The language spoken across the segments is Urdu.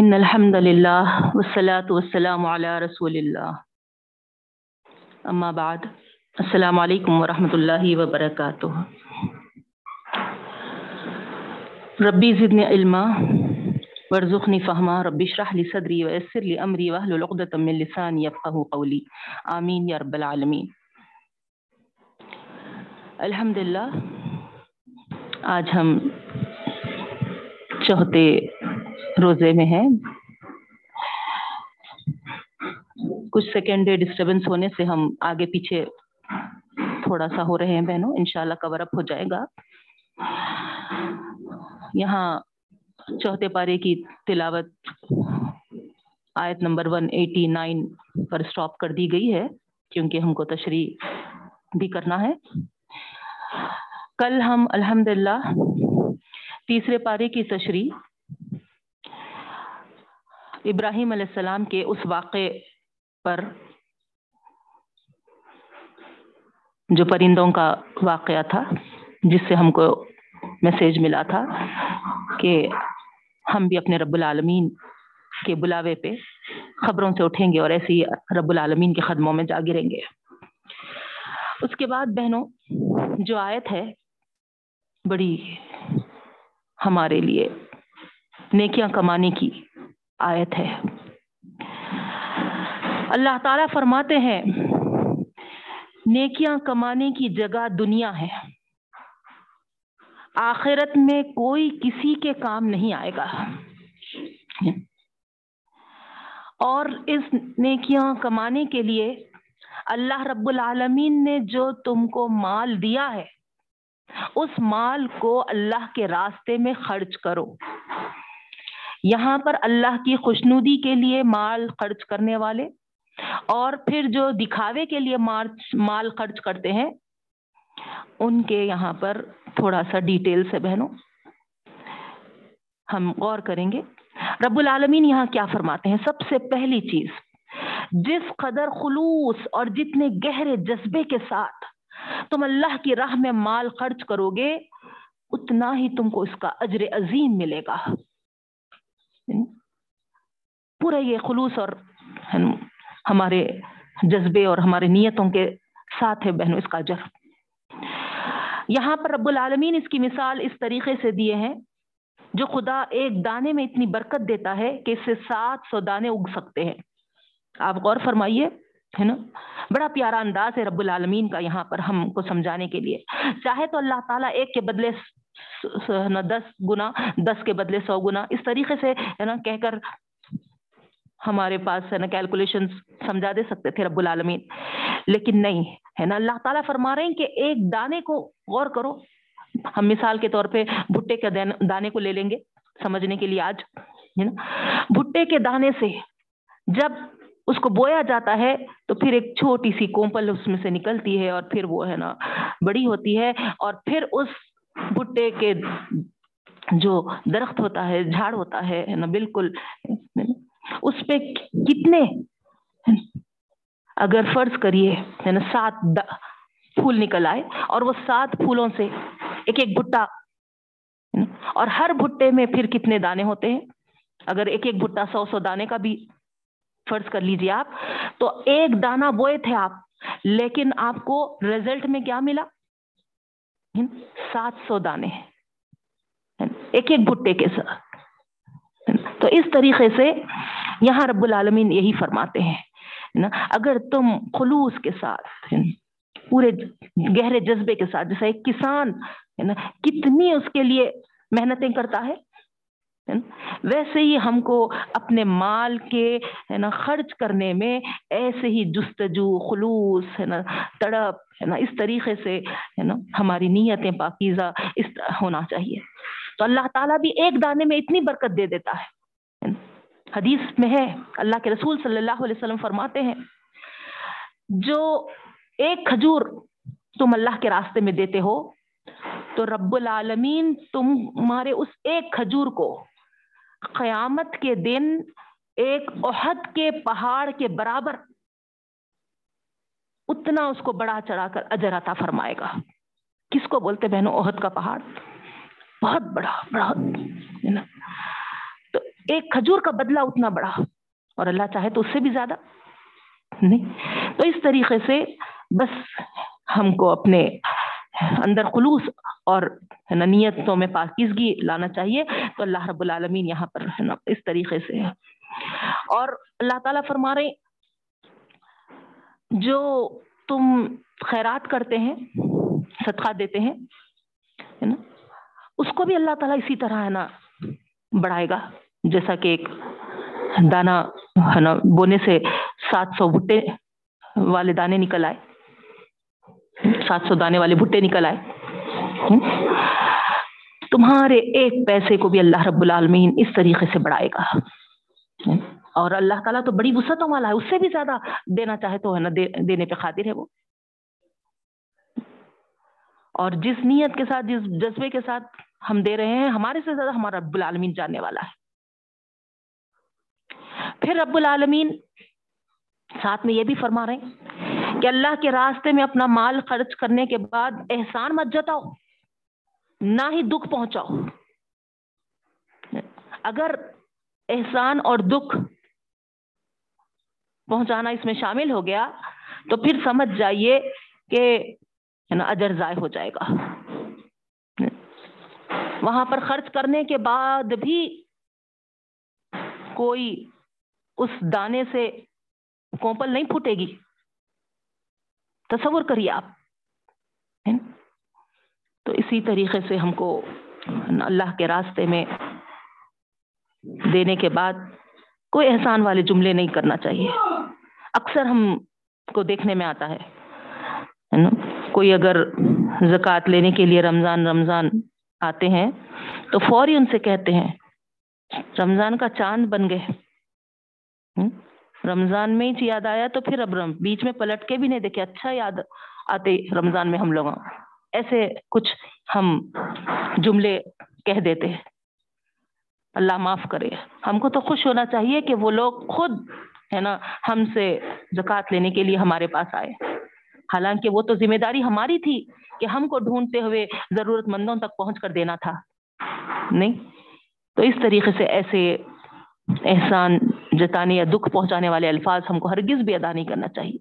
ان الحمد للہ والصلاة والسلام علی رسول اللہ، اما بعد، السلام علیکم ورحمۃ اللہ وبرکاتہ۔ ربی زدنی علما وارزقنی فہما، رب اشرح لی صدری ویسر لی امری واحلل عقدۃ من لسانی یفقہوا قولی، آمین یا رب العالمین۔ الحمدللہ، آج ہم چوتھے روزے میں ہیں۔ کچھ سیکنڈ ڈسٹربنس ہونے سے ہم آگے پیچھے تھوڑا سا ہو رہے ہیں بہنوں، انشاءاللہ کور اپ ہو جائے گا۔ یہاں چوتھے پارے کی تلاوت آیت نمبر 189 پر سٹاپ کر دی گئی ہے، کیونکہ ہم کو تشریح بھی کرنا ہے۔ کل ہم الحمدللہ تیسرے پارے کی تشریح ابراہیم علیہ السلام کے اس واقعے پر، جو پرندوں کا واقعہ تھا، جس سے ہم کو میسیج ملا تھا کہ ہم بھی اپنے رب العالمین کے بلاوے پہ خبروں سے اٹھیں گے اور ایسے ہی رب العالمین کے خدموں میں جا گریں گے۔ اس کے بعد بہنوں جو آیت ہے، بڑی ہمارے لیے نیکیاں کمانے کی آیت ہے۔ اللہ تعالیٰ فرماتے ہیں نیکیاں کمانے کی جگہ دنیا ہے، آخرت میں کوئی کسی کے کام نہیں آئے گا، اور اس نیکیاں کمانے کے لیے اللہ رب العالمین نے جو تم کو مال دیا ہے، اس مال کو اللہ کے راستے میں خرچ کرو۔ یہاں پر اللہ کی خوشنودی کے لیے مال خرچ کرنے والے، اور پھر جو دکھاوے کے لیے مال خرچ کرتے ہیں، ان کے یہاں پر تھوڑا سا ڈیٹیل سے بہنوں ہم غور کریں گے۔ رب العالمین یہاں کیا فرماتے ہیں؟ سب سے پہلی چیز، جس قدر خلوص اور جتنے گہرے جذبے کے ساتھ تم اللہ کی راہ میں مال خرچ کرو گے، اتنا ہی تم کو اس کا اجر عظیم ملے گا۔ پورا یہ خلوص اور ہمارے جذبے اور ہمارے نیتوں کے ساتھ ہے بہنوں اس کا اجر۔ یہاں پر رب العالمین اس کی مثال اس طریقے سے دیے ہیں، جو خدا ایک دانے میں اتنی برکت دیتا ہے کہ اس سے 700 دانے اگ سکتے ہیں۔ آپ غور فرمائیے، ہے نا، بڑا پیارا انداز ہے رب العالمین کا یہاں پر ہم کو سمجھانے کے لیے۔ چاہے تو اللہ تعالیٰ ایک کے بدلے 10 گنا، 10 کے بدلے 100 گنا، اس طریقے سے ہے نا کہہ کر ہمارے پاس ہے نا کیلکولیشن سمجھا دے سکتے تھے رب العالمین، لیکن نہیں، ہے نا، اللہ تعالیٰ فرما رہے ہیں کہ ایک دانے کو غور کرو۔ ہم مثال کے طور پہ بھٹے کے دانے کو لے لیں گے سمجھنے کے لیے آج، ہے نا۔ بھٹے کے دانے سے جب اس کو بویا جاتا ہے تو پھر ایک چھوٹی سی کومپل اس میں سے نکلتی ہے، اور پھر وہ ہے نا بڑی ہوتی ہے، اور پھر اس بھٹے کے جو درخت ہوتا ہے، جھاڑ ہوتا ہے نا، بالکل اس پہ کتنے، اگر فرض کریے ہے نا 7 پھول نکل آئے، اور وہ 7 پھولوں سے ایک ایک بھٹا، اور ہر بھٹے میں پھر کتنے دانے ہوتے ہیں، اگر ایک ایک بھٹا 100 دانے کا بھی فرض کر لیجیے آپ، تو ایک دانہ بوئے تھے آپ، لیکن آپ کو ریزلٹ میں کیا ملا؟ 700 دانے ایک ایک بھٹے کے ساتھ۔ تو اس طریقے سے یہاں رب العالمین یہی فرماتے ہیں، اگر تم خلوص کے ساتھ، پورے گہرے جذبے کے ساتھ، جیسا ایک کسان ہے نا کتنی اس کے لیے محنتیں کرتا ہے، ویسے ہی ہم کو اپنے مال کے ہے نا خرچ کرنے میں ایسے ہی جستجو، خلوص، ہے نا تڑپ، ہے نا اس طریقے سے ہے نا ہماری نیتیں پاکیزہ اس ہونا چاہیے۔ تو اللہ تعالیٰ بھی ایک دانے میں اتنی برکت دے دیتا ہے۔ حدیث میں ہے اللہ کے رسول صلی اللہ علیہ وسلم فرماتے ہیں، جو ایک کھجور تم اللہ کے راستے میں دیتے ہو تو رب العالمین تمہارے اس ایک کھجور کو قیامت کے دن ایک احد کے پہاڑ کے برابر، اتنا اس کو بڑا چڑھا کر اجر عطا فرمائے گا۔ کس کو بولتے بہنوں؟ احد کا پہاڑ، بہت بڑا ایک کھجور کا بدلہ اتنا بڑا، اور اللہ چاہے تو اس سے بھی زیادہ نہیں. تو اس طریقے سے بس ہم کو اپنے اندر خلوص اور نیتوں میں پاکیزگی لانا چاہیے. تو اللہ رب العالمین یہاں پر اس طریقے سے، اور اللہ تعالیٰ فرما رہے جو تم خیرات کرتے ہیں، صدقہ دیتے ہیں ہے نا، اس کو بھی اللہ تعالیٰ اسی طرح ہے نا بڑھائے گا، جیسا کہ ایک دانا ہے نا بونے سے 700 بھٹے والے دانے نکل آئے، 700 دانے والے بھٹے نکل آئے. تمہارے ایک پیسے کو بھی اللہ رب العالمین اس طریقے سے بڑھائے گا، اور اللہ تعالیٰ تو بڑی وسعتوں والا ہے، اس سے بھی زیادہ دینا چاہے تو ہے نا دینے پہ قادر ہے وہ. اور جس نیت کے ساتھ، جس جذبے کے ساتھ ہم دے رہے ہیں، ہمارے سے زیادہ ہمارا رب العالمین جاننے والا ہے. پھر رب العالمین ساتھ میں یہ بھی فرما رہے ہیں کہ اللہ کے راستے میں اپنا مال خرچ کرنے کے بعد احسان مت جتاؤ، نہ ہی دکھ پہنچاؤ. اگر احسان اور دکھ پہنچانا اس میں شامل ہو گیا تو پھر سمجھ جائیے کہ اجر ضائع ہو جائے گا. وہاں پر خرچ کرنے کے بعد بھی کوئی اس دانے سے کوپل نہیں پھوٹے گی، تصور کریے آپ. تو اسی طریقے سے ہم کو اللہ کے راستے میں دینے کے بعد کوئی احسان والے جملے نہیں کرنا چاہیے. اکثر ہم کو دیکھنے میں آتا ہے نا، کوئی اگر زکوٰۃ لینے کے لیے رمضان آتے ہیں تو فوری ان سے کہتے ہیں رمضان کا چاند بن گئے، رمضان میں ہی یاد آیا تو پھر اب بیچ میں پلٹ کے بھی نہیں دیکھے، اچھا یاد آتے رمضان میں ہم لوگ. ایسے کچھ ہم جملے کہہ دیتے ہیں، اللہ معاف کرے. ہم کو تو خوش ہونا چاہیے کہ وہ لوگ خود ہے نا ہم سے زکوٰۃ لینے کے لیے ہمارے پاس آئے، حالانکہ وہ تو ذمہ داری ہماری تھی کہ ہم کو ڈھونڈتے ہوئے ضرورت مندوں تک پہنچ کر دینا تھا، نہیں. تو اس طریقے سے ایسے احسان جتانے یا دکھ پہنچانے والے الفاظ ہم کو ہرگز بھی ادا نہیں کرنا چاہیے.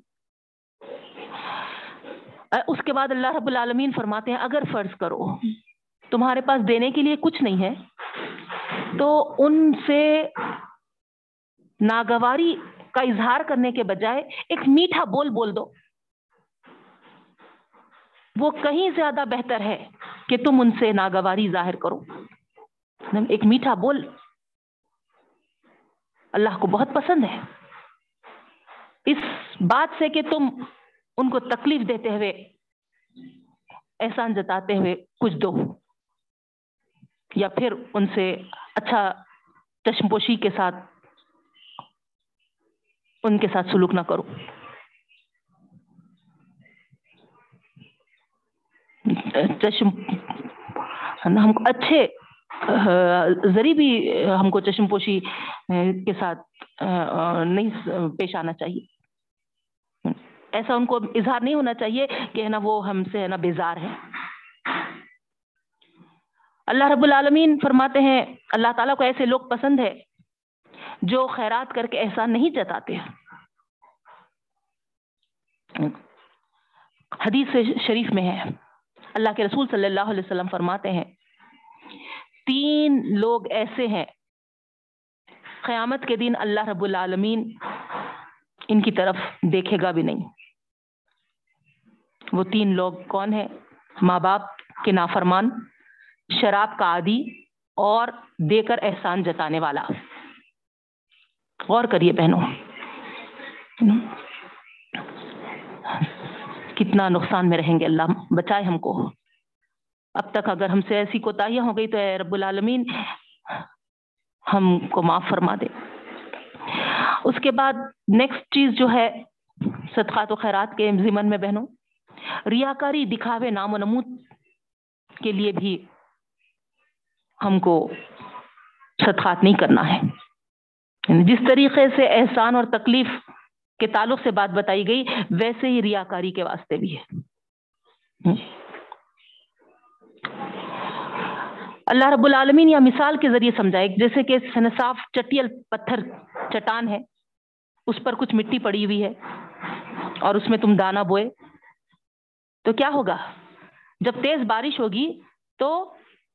اس کے بعد اللہ رب العالمین فرماتے ہیں اگر فرض کرو تمہارے پاس دینے کے لیے کچھ نہیں ہے تو ان سے ناگواری کا اظہار کرنے کے بجائے ایک میٹھا بول بول دو، وہ کہیں زیادہ بہتر ہے کہ تم ان سے ناگواری ظاہر کرو. ایک میٹھا بول اللہ کو بہت پسند ہے، اس بات سے کہ تم ان کو تکلیف دیتے ہوئے، احسان جتاتے ہوئے کچھ دو، یا پھر ان سے اچھا چشم پوشی کے ساتھ ان کے ساتھ سلوک نہ کرو. چشم ہم کو اچھے ذریعے بھی ہم کو چشم پوشی کے ساتھ نہیں پیش آنا چاہیے، ایسا ان کو اظہار نہیں ہونا چاہیے کہ ہے نا وہ ہم سے ہے نا بیزار ہے. اللہ رب العالمین فرماتے ہیں اللہ تعالیٰ کو ایسے لوگ پسند ہے جو خیرات کر کے احسان نہیں جتاتے ہیں. حدیث شریف میں ہے اللہ کے رسول صلی اللہ علیہ وسلم فرماتے ہیں 3 لوگ ایسے ہیں قیامت کے دن اللہ رب العالمین ان کی طرف دیکھے گا بھی نہیں. وہ 3 لوگ کون ہیں؟ ماں باپ کے نافرمان، شراب کا عادی، اور دے کر احسان جتانے والا. غور کریے بہنوں، کتنا نقصان میں رہیں گے. اللہ بچائے ہم کو. اب تک اگر ہم سے ایسی کوتاہیاں ہو گئی تو اے رب العالمین ہم کو معاف فرما دے. اس کے بعد نیکسٹ چیز جو ہے صدقات و خیرات کے ضمن میں بہنوں، ریاکاری، دکھاوے، نام و نمود کے لیے بھی ہم کو صدقات نہیں کرنا ہے. جس طریقے سے احسان اور تکلیف کے تعلق سے بات بتائی گئی ویسے ہی ریاکاری کے واسطے بھی ہے. اللہ رب العالمین یا مثال کے ذریعے سمجھائے, جیسے کہ صاف چٹیل پتھر چٹان ہے, اس پر کچھ مٹی پڑی ہوئی ہے اور اس میں تم دانا بوئے تو کیا ہوگا, جب تیز بارش ہوگی تو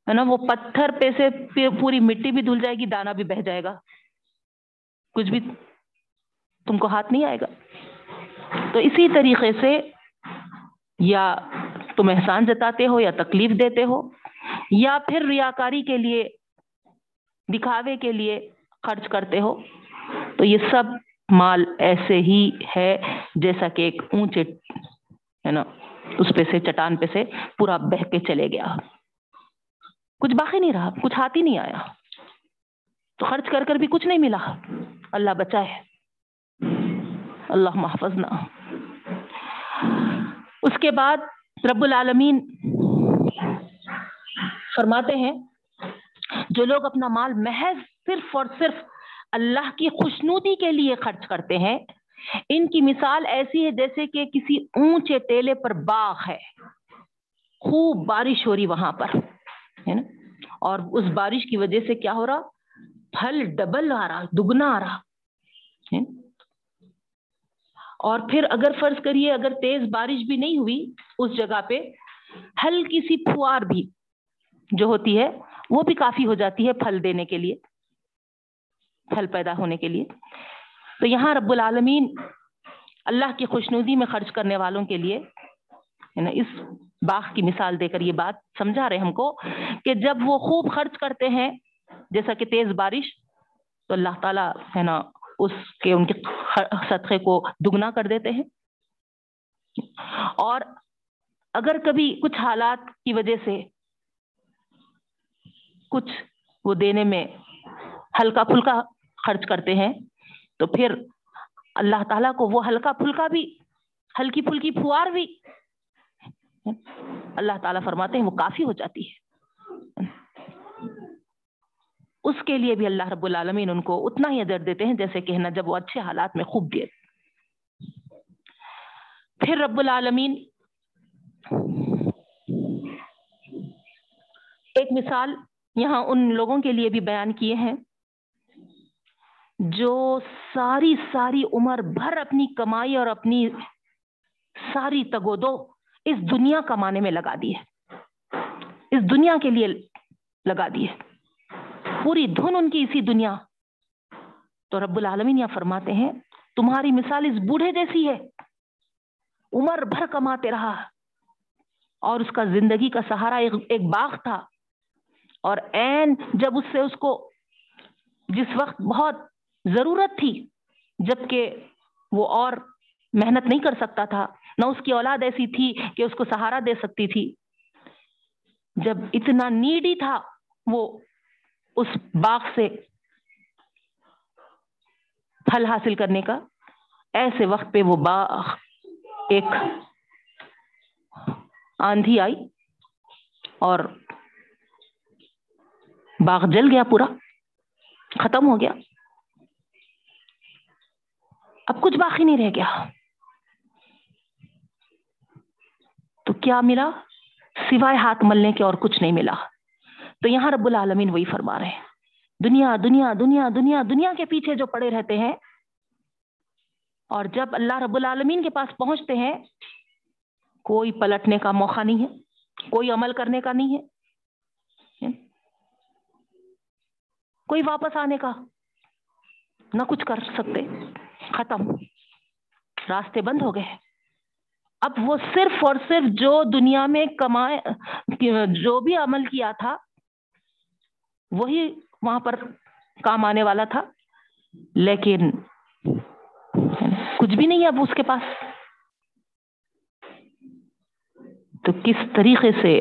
ہے نا وہ پتھر پہ سے پوری مٹی بھی دھل جائے گی, دانا بھی بہہ جائے گا, کچھ بھی تم کو ہاتھ نہیں آئے گا. تو اسی طریقے سے یا تم احسان جتاتے ہو یا تکلیف دیتے ہو یا پھر ریاکاری کے لیے دکھاوے کے لیے خرچ کرتے ہو, تو یہ سب مال ایسے ہی ہے جیسا کہ ایک اونچے ہے نا اس پہ سے چٹان پہ سے پورا بہ کے چلے گیا, کچھ باقی نہیں رہا, کچھ ہاتھ ہی نہیں آیا, تو خرچ کر کر بھی کچھ نہیں ملا. اللہ بچائے, اللہ محفظنا. اس کے بعد رب العالمین فرماتے ہیں جو لوگ اپنا مال محض صرف اور صرف اللہ کی خوشنودی کے لیے خرچ کرتے ہیں, ان کی مثال ایسی ہے جیسے کہ کسی اونچے ٹیلے پر باغ ہے, خوب بارش ہو رہی وہاں پر ہے نا, اور اس بارش کی وجہ سے کیا ہو رہا, پھل ڈبل آ رہا, دگنا آ رہا. اور پھر اگر فرض کریے اگر تیز بارش بھی نہیں ہوئی اس جگہ پہ, ہلکی سی پھوار بھی جو ہوتی ہے وہ بھی کافی ہو جاتی ہے پھل دینے کے لیے, پھل پیدا ہونے کے لیے. تو یہاں رب العالمین اللہ کی خوشنودی میں خرچ کرنے والوں کے لیے اس باغ کی مثال دے کر یہ بات سمجھا رہے ہم کو کہ جب وہ خوب خرچ کرتے ہیں جیسا کہ تیز بارش, تو اللہ تعالیٰ ہے نا اس کے ان کے صدقے کو دگنا کر دیتے ہیں. اور اگر کبھی کچھ حالات کی وجہ سے کچھ وہ دینے میں ہلکا پھلکا خرچ کرتے ہیں, تو پھر اللہ تعالیٰ کو وہ ہلکا پھلکا بھی, ہلکی پھلکی پھوار بھی اللہ تعالیٰ فرماتے ہیں وہ کافی ہو جاتی ہے, اس کے لیے بھی اللہ رب العالمین ان کو اتنا ہی اجر دیتے ہیں جیسے کہ نا جب وہ اچھے حالات میں خوب دیے. پھر رب العالمین ایک مثال یہاں ان لوگوں کے لیے بھی بیان کیے ہیں جو ساری ساری عمر بھر اپنی کمائی اور اپنی ساری تگودو اس دنیا کمانے میں لگا دی ہے, اس دنیا کے لیے لگا دی ہے, پوری دھن ان کی اسی دنیا. تو رب العالمین یہاں فرماتے ہیں تمہاری مثال اس بوڑھے جیسی ہے, عمر بھر کماتے رہا اور اس کا زندگی کا سہارا ایک باغ تھا, اور عین جب اس سے اس کو جس وقت بہت ضرورت تھی جبکہ وہ اور محنت نہیں کر سکتا تھا, نہ اس کی اولاد ایسی تھی کہ اس کو سہارا دے سکتی تھی, جب اتنا نیڈی تھا وہ اس باغ سے پھل حاصل کرنے کا, ایسے وقت پہ وہ باغ ایک آندھی آئی اور باغ جل گیا, پورا ختم ہو گیا, اب کچھ باقی نہیں رہ گیا. تو کیا ملا سوائے ہاتھ ملنے کے, اور کچھ نہیں ملا. تو یہاں رب العالمین وہی فرما رہے ہیں دنیا دنیا دنیا دنیا دنیا کے پیچھے جو پڑے رہتے ہیں, اور جب اللہ رب العالمین کے پاس پہنچتے ہیں کوئی پلٹنے کا موقع نہیں ہے, کوئی عمل کرنے کا نہیں ہے, کوئی واپس آنے کا, نہ کچھ کر سکتے, ختم, راستے بند ہو گئے. اب وہ صرف اور صرف جو دنیا میں کمائے, جو بھی عمل کیا تھا وہی وہاں پر کام آنے والا تھا, لیکن کچھ بھی نہیں ہے اب اس کے پاس. تو کس طریقے سے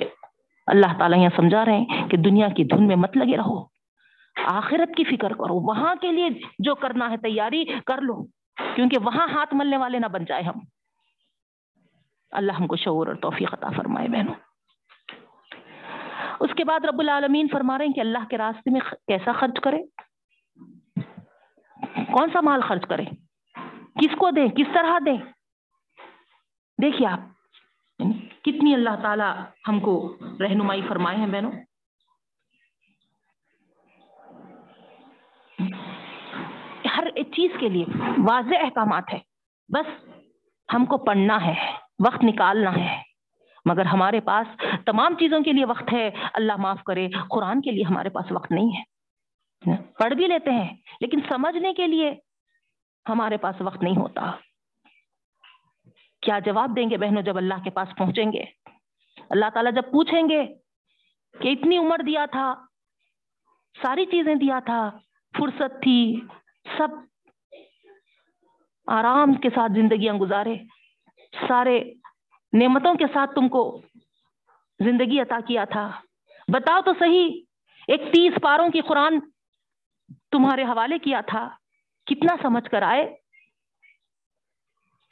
اللہ تعالیٰ یہاں سمجھا رہے ہیں کہ دنیا کی دھن میں مت لگے رہو, آخرت کی فکر کرو, وہاں کے لیے جو کرنا ہے تیاری کر لو, کیونکہ وہاں ہاتھ ملنے والے نہ بن جائے ہم. اللہ ہم کو شعور اور توفیق عطا فرمائے. بہنوں, اس کے بعد رب العالمین فرما رہے ہیں کہ اللہ کے راستے میں کیسا خرچ کرے, کون سا مال خرچ کرے, کس کو دیں, کس طرح دیں. دیکھیے آپ کتنی اللہ تعالی ہم کو رہنمائی فرمائے ہیں بہنوں. چیز کے لیے واضح احکامات ہیں، بس ہم کو پڑھنا ہے، وقت نکالنا ہے، مگر ہمارے پاس تمام چیزوں کے لیے وقت ہے، اللہ معاف کرے، قرآن کے لیے ہمارے پاس وقت نہیں ہے، پڑھ بھی لیتے ہیں لیکن سمجھنے کے لیے ہمارے پاس وقت نہیں ہوتا۔ کیا جواب دیں گے بہنوں جب اللہ کے پاس پہنچیں گے؟ اللہ تعالیٰ جب پوچھیں گے کہ اتنی عمر دیا تھا، ساری چیزیں دیا تھا، فرصت تھی، سب آرام کے ساتھ زندگیاں گزارے، سارے نعمتوں کے ساتھ تم کو زندگی عطا کیا تھا، بتاؤ تو صحیح، ایک 30 پاروں کی قرآن تمہارے حوالے کیا تھا، کتنا سمجھ کر آئے،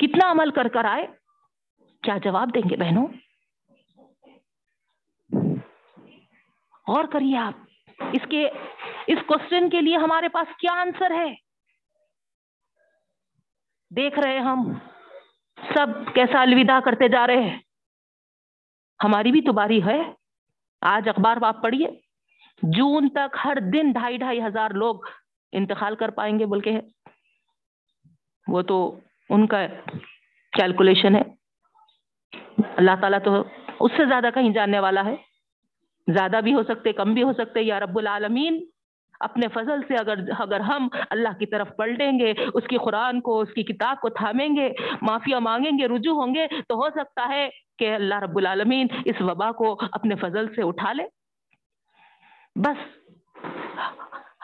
کتنا عمل کر کر آئے؟ کیا جواب دیں گے بہنوں؟ غور کریے آپ، اس کوسچن کے لیے ہمارے پاس کیا آنسر ہے؟ دیکھ رہے ہم سب کیسا الوداع کرتے جا رہے ہیں، ہماری بھی تو باری ہے۔ آج اخبار آپ پڑھیے، جون تک ہر دن 2,500 لوگ انتقال کر پائیں گے بول کے، وہ تو ان کا کیلکولیشن ہے، اللہ تعالیٰ تو اس سے زیادہ کہیں جاننے والا ہے، زیادہ بھی ہو سکتے، کم بھی ہو سکتے۔ یا رب العالمین، اپنے فضل سے اگر ہم اللہ کی طرف پلٹیں گے، اس کی قرآن کو، اس کی کتاب کو تھامیں گے، معافیہ مانگیں گے، رجوع ہوں گے، تو ہو سکتا ہے کہ اللہ رب العالمین اس وبا کو اپنے فضل سے اٹھا لے۔ بس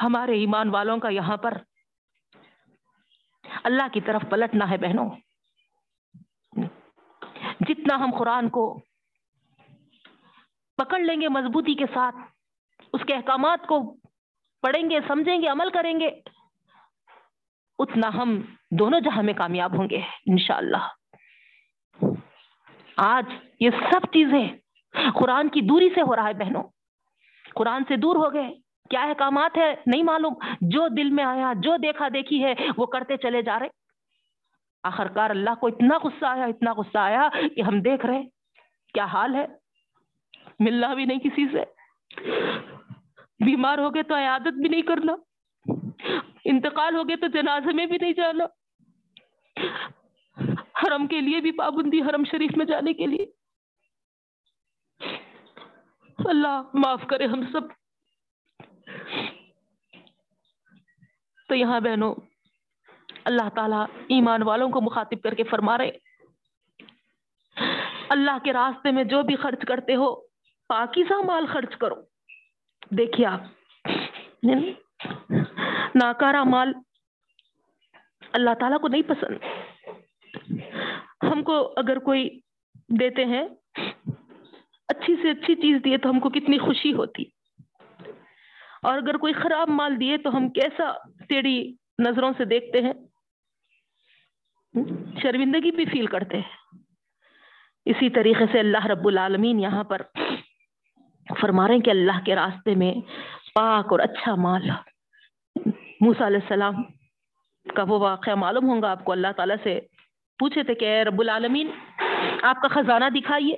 ہمارے ایمان والوں کا یہاں پر اللہ کی طرف پلٹنا ہے بہنوں۔ جتنا ہم قرآن کو پکڑ لیں گے مضبوطی کے ساتھ، اس کے احکامات کو پڑھیں گے، سمجھیں گے، عمل کریں گے، اتنا ہم دونوں جہاں میں کامیاب ہوں گے انشاءاللہ۔ آج یہ سب چیزیں قرآن کی دوری سے ہو رہا ہے بہنوں، قرآن سے دور ہو گئے، کیا احکامات ہے نہیں معلوم، جو دل میں آیا، جو دیکھا دیکھی ہے وہ کرتے چلے جا رہے۔ آخرکار اللہ کو اتنا غصہ آیا کہ ہم دیکھ رہے کیا حال ہے، ملنا بھی نہیں کسی سے، بیمار ہو گئے تو عیادت بھی نہیں کرنا، انتقال ہو گئے تو جنازے میں بھی نہیں جانا، حرم کے لیے بھی پابندی، حرم شریف میں جانے کے لیے۔ اللہ معاف کرے ہم سب۔ تو یہاں بہنوں اللہ تعالیٰ ایمان والوں کو مخاطب کر کے فرما رہے، اللہ کے راستے میں جو بھی خرچ کرتے ہو پاکیزہ مال خرچ کرو۔ دیکھیے آپ، ناکارا مال اللہ تعالیٰ کو نہیں پسند۔ ہم کو اگر کوئی دیتے ہیں اچھی سے اچھی چیز دیے تو ہم کو کتنی خوشی ہوتی، اور اگر کوئی خراب مال دیے تو ہم کیسا ٹیڑھی نظروں سے دیکھتے ہیں، شرمندگی بھی فیل کرتے ہیں۔ اسی طریقے سے اللہ رب العالمین یہاں پر فرما رہے ہیں کہ اللہ کے راستے میں پاک اور اچھا مال۔ موسیٰ علیہ السلام کا وہ واقعہ معلوم ہوگا آپ کو، اللہ تعالیٰ سے پوچھے تھے کہ اے رب العالمین آپ کا خزانہ دکھائیے،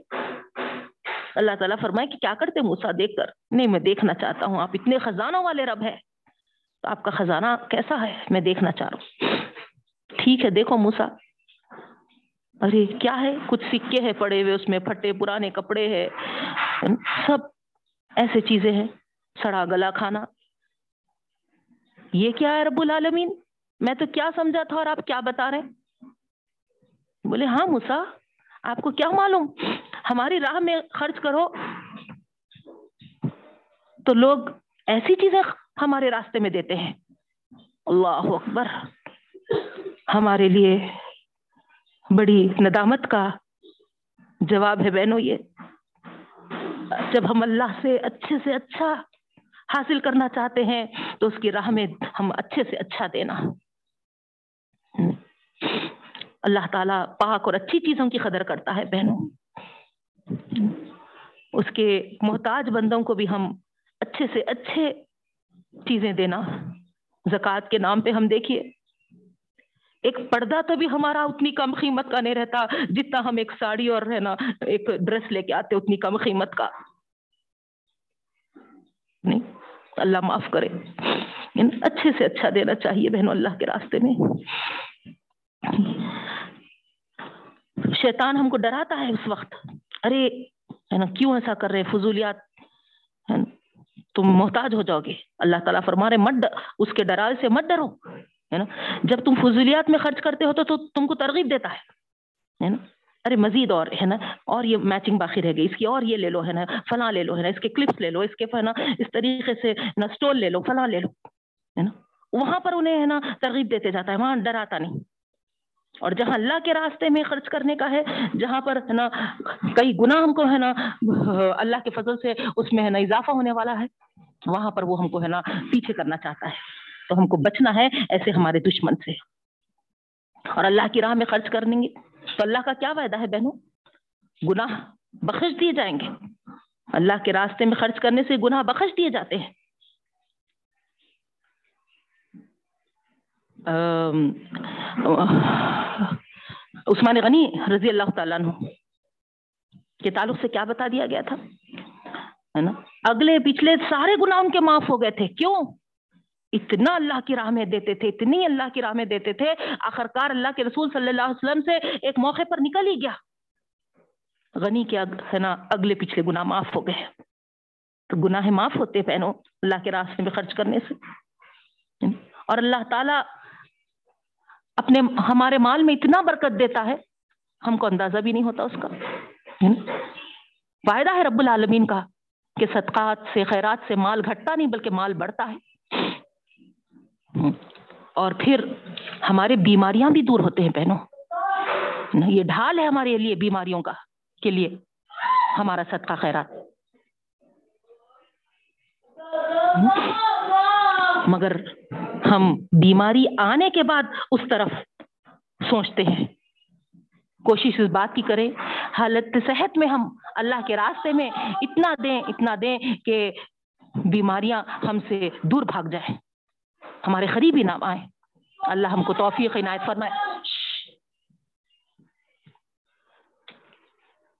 اللہ تعالیٰ فرمائے کہ کیا کرتے موسیٰ دیکھ کر، نہیں میں دیکھنا چاہتا ہوں، آپ اتنے خزانوں والے رب ہیں تو آپ کا خزانہ کیسا ہے میں دیکھنا چاہ رہا ہوں۔ ٹھیک ہے دیکھو موسیٰ، ارے کیا ہے، کچھ سکے ہیں پڑے ہوئے، اس میں پھٹے پرانے کپڑے ہیں، سب ایسے چیزیں ہیں، سڑا گلا کھانا، یہ کیا ہے رب العالمین، میں تو کیا سمجھا تھا اور آپ کیا بتا رہے ہیں؟ بولے ہاں موسیٰ آپ کو کیا معلوم، ہماری راہ میں خرچ کرو تو لوگ ایسی چیزیں ہمارے راستے میں دیتے ہیں۔ اللہ اکبر، ہمارے لیے بڑی ندامت کا جواب ہے بہنوں یہ، جب ہم اللہ سے اچھا حاصل کرنا چاہتے ہیں تو اس کی راہ میں ہم اچھے سے اچھا دینا۔ اللہ تعالیٰ پاک اور اچھی چیزوں کی قدر کرتا ہے بہنوں، اس کے محتاج بندوں کو بھی ہم اچھے سے اچھے چیزیں دینا۔ زکوٰۃ کے نام پہ ہم دیکھیے، ایک پردہ تو بھی ہمارا اتنی کم قیمت کا نہیں رہتا جتنا ہم ایک ساڑی اور ہے نا ایک ڈریس لے کے آتے، اتنی کم قیمت کا نہیں، اللہ معاف کرے۔ اچھے سے اچھا دینا چاہیے بہنوں اللہ کے راستے میں. شیطان ہم کو ڈراتا ہے اس وقت, ارے ہے نا کیوں ایسا کر رہے فضولیات, تم محتاج ہو جاؤ گے. اللہ تعالیٰ فرما رہے مت اس کے ڈرائے سے مت ڈرو, ہے نا جب تم فضولیات میں خرچ کرتے ہو تو تم کو ترغیب دیتا ہے نا ارے مزید اور ہے نا اور یہ میچنگ باقی رہ گئی اس کی, اور یہ لے لو ہے نا فلاں لے لو ہے نا اس کے کلپس لے لو اس کے ہے نا اس طریقے سے نا اسٹول لے لو فلاں لے لو ہے نا. وہاں پر انہیں ہے نا ترغیب دیتے جاتا ہے, وہاں ڈراتا نہیں. اور جہاں اللہ کے راستے میں خرچ کرنے کا ہے, جہاں پر ہے نا کئی گناہ ہم کو ہے نا اللہ کے فضل سے اس میں ہے نا اضافہ ہونے والا ہے, وہاں پر وہ ہم کو ہے نا پیچھے کرنا چاہتا ہے. تو ہم کو بچنا ہے ایسے ہمارے دشمن سے. اور اللہ کی راہ میں خرچ کر دیں گے تو اللہ کا کیا وعدہ ہے بہنوں, گناہ بخش دیے جائیں گے. اللہ کے راستے میں خرچ کرنے سے گناہ بخش دیے جاتے ہیں. عثمان غنی رضی اللہ تعالیٰ عنہ کے تعلق سے کیا بتا دیا گیا تھا ہے نا, اگلے پچھلے سارے گناہ ان کے معاف ہو گئے تھے. کیوں؟ اتنا اللہ کی راہ میں دیتے تھے, اتنی اللہ کی راہ میں دیتے تھے. آخرکار اللہ کے رسول صلی اللہ علیہ وسلم سے ایک موقع پر نکل ہی گیا, غنی کے ہے نا اگلے پچھلے گناہ معاف ہو گئے. تو گناہ معاف ہوتے بہنوں اللہ کے راستے میں خرچ کرنے سے. اور اللہ تعالیٰ اپنے ہمارے مال میں اتنا برکت دیتا ہے ہم کو اندازہ بھی نہیں ہوتا اس کا. فائدہ ہے رب العالمین کا کہ صدقات سے خیرات سے مال گھٹتا نہیں بلکہ مال بڑھتا ہے. اور پھر ہمارے بیماریاں بھی دور ہوتے ہیں بہنوں, یہ ڈھال ہے ہمارے لیے بیماریوں کا کے لیے ہمارا صدقہ خیرات. مگر ہم بیماری آنے کے بعد اس طرف سوچتے ہیں. کوشش اس بات کی کریں حالت صحت میں ہم اللہ کے راستے میں اتنا دیں کہ بیماریاں ہم سے دور بھاگ جائیں, ہمارے قریب ہی نہ آئیں. اللہ ہم کو توفیق عنایت فرمائے.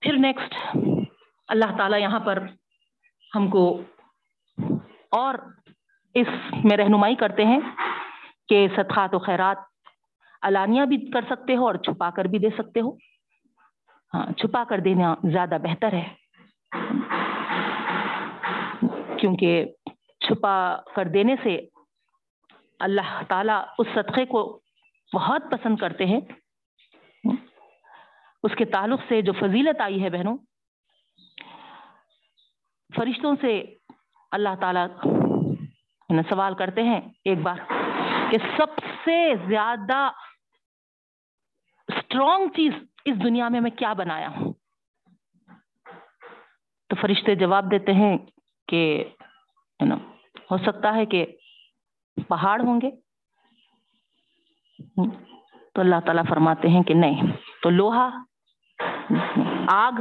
پھر نیکسٹ اللہ تعالیٰ یہاں پر ہم کو اور اس میں رہنمائی کرتے ہیں کہ صدقات و خیرات علانیہ بھی کر سکتے ہو اور چھپا کر بھی دے سکتے ہو. ہاں چھپا کر دینا زیادہ بہتر ہے, کیونکہ چھپا کر دینے سے اللہ تعالیٰ اس صدقے کو بہت پسند کرتے ہیں. اس کے تعلق سے جو فضیلت آئی ہے بہنوں, فرشتوں سے اللہ تعالیٰ سوال کرتے ہیں ایک بار کہ سب سے زیادہ اسٹرانگ چیز اس دنیا میں کیا بنایا ہوں؟ تو فرشتے جواب دیتے ہیں کہ ہو سکتا ہے کہ پہاڑ ہوں گے. تو اللہ تعالیٰ فرماتے ہیں کہ نہیں, تو لوہا, آگ,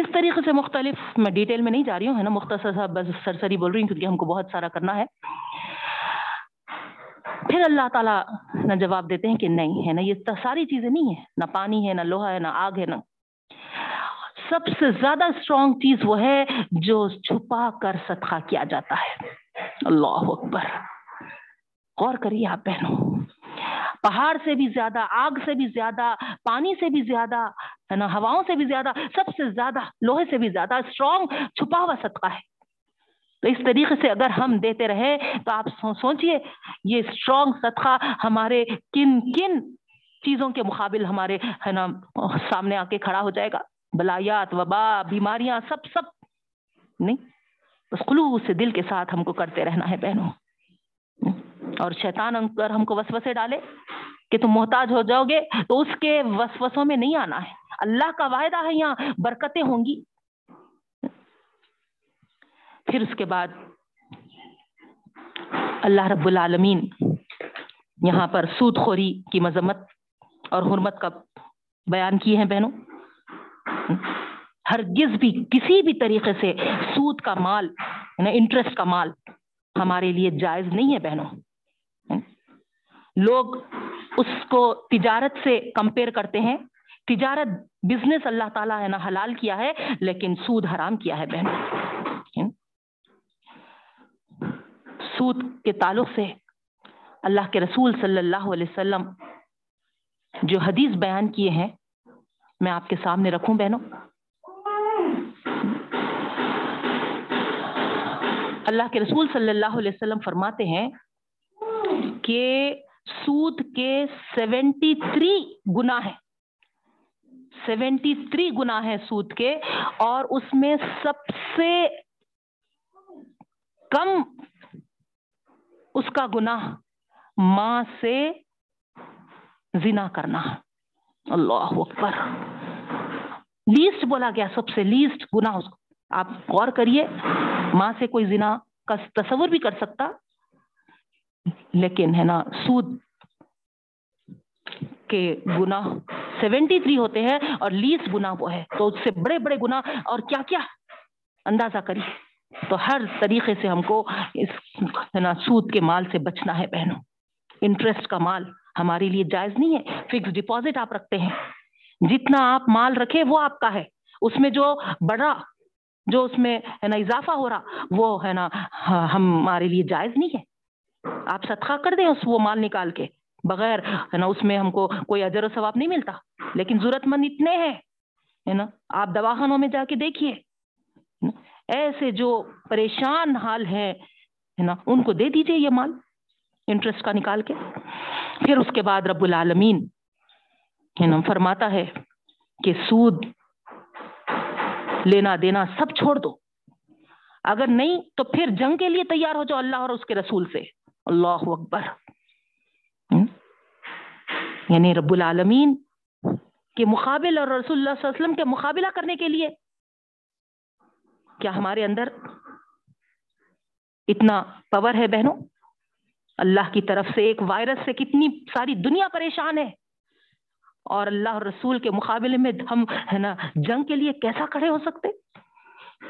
اس طریقے سے مختلف, میں ڈیٹیل میں نہیں جا رہی ہوں ہے نا, مختصر سا بس سرسری بول رہی ہوں کیونکہ ہم کو بہت سارا کرنا ہے. پھر اللہ تعالیٰ نہ جواب دیتے ہیں کہ نہیں ہے نا, یہ ساری چیزیں نہیں ہے, نہ پانی ہے, نہ لوہا ہے, نہ آگ ہے, نہ سب سے زیادہ اسٹرانگ چیز وہ ہے جو چھپا کر صدقہ کیا جاتا ہے. اللہ اکبر, غور کریے آپ بہنوں, پہاڑ سے بھی زیادہ, آگ سے بھی زیادہ, پانی سے بھی زیادہ ہے نا, ہواؤں سے بھی زیادہ, سب سے زیادہ, لوہے سے بھی زیادہ اسٹرانگ چھپا ہوا صدقہ ہے. تو اس طریقے سے اگر ہم دیتے رہے تو آپ سوچئے یہ اسٹرانگ صدقہ ہمارے کن کن چیزوں کے مقابل ہمارے ہے نا سامنے آ کے کھڑا ہو جائے گا. بلایات, وبا, بیماریاں, سب نہیں. بس خلوص سے دل کے ساتھ ہم کو کرتے رہنا ہے بہنوں. اور شیطان اگر ہم کو وسوسے ڈالے کہ تم محتاج ہو جاؤ گے تو اس کے وسوسوں میں نہیں آنا ہے. اللہ کا وعدہ ہے یہاں برکتیں ہوں گی. پھر اس کے بعد اللہ رب العالمین یہاں پر سود خوری کی مذمت اور حرمت کا بیان کی ہے بہنوں. ہرگز بھی کسی بھی طریقے سے سود کا مال, انٹرسٹ کا مال ہمارے لیے جائز نہیں ہے بہنوں. لوگ اس کو تجارت سے کمپیر کرتے ہیں. تجارت بزنس اللہ تعالیٰ ہے نا حلال کیا ہے لیکن سود حرام کیا ہے بہنوں. سود کے تعلق سے اللہ کے رسول صلی اللہ علیہ وسلم جو حدیث بیان کیے ہیں میں آپ کے سامنے رکھوں بہنوں؟ اللہ کے رسول صلی اللہ علیہ وسلم فرماتے ہیں کہ سود کے 73 گناہ ہیں، 73 گناہ ہیں سود کے، اور اس میں سب سے کم اس کا گناہ ماں سے زنا کرنا، اللہ اکبر، لیسٹ بولا گیا، سب سے لیسٹ گناہ. اس کو آپ غور کریے، ماں سے کوئی زنا کا تصور بھی کر سکتا، لیکن ہے نا سود کے گناہ 73 ہوتے ہیں اور لیسٹ گناہ وہ ہے، تو اس سے بڑے بڑے گناہ اور کیا کیا اندازہ کریے. تو ہر طریقے سے ہم کو اس سود کے مال سے بچنا ہے بہنوں. انٹرسٹ کا مال ہمارے لیے جائز نہیں ہے. فکس ڈپازٹ آپ رکھتے ہیں، جتنا آپ مال رکھے وہ آپ کا ہے، اس میں جو بڑا جو اس میں ہے نا اضافہ ہو رہا وہ ہے نا ہمارے لیے جائز نہیں ہے. آپ صدقہ کر دیں اس وہ مال نکال کے، بغیر ہے نا اس میں ہم کو کوئی اجر و ثواب نہیں ملتا، لیکن ضرورت مند اتنے ہیں ہے نا. آپ دواخانوں میں جا کے دیکھیے، ایسے جو پریشان حال ہے نا ان کو دے دیجئے یہ مال انٹرسٹ کا نکال کے. پھر اس کے بعد رب العالمین ہے نا فرماتا ہے کہ سود لینا دینا سب چھوڑ دو، اگر نہیں تو پھر جنگ کے لیے تیار ہو جاؤ اللہ اور اس کے رسول سے، اللہ اکبر. یعنی رب العالمین کے مقابل اور رسول اللہ صلی اللہ علیہ وسلم کے مقابلہ کرنے کے لیے کیا ہمارے اندر اتنا پاور ہے بہنوں؟ اللہ کی طرف سے ایک وائرس سے کتنی ساری دنیا پریشان ہے، اور اللہ رسول کے مقابلے میں ہم ہے نا جنگ کے لیے کیسا کھڑے ہو سکتے.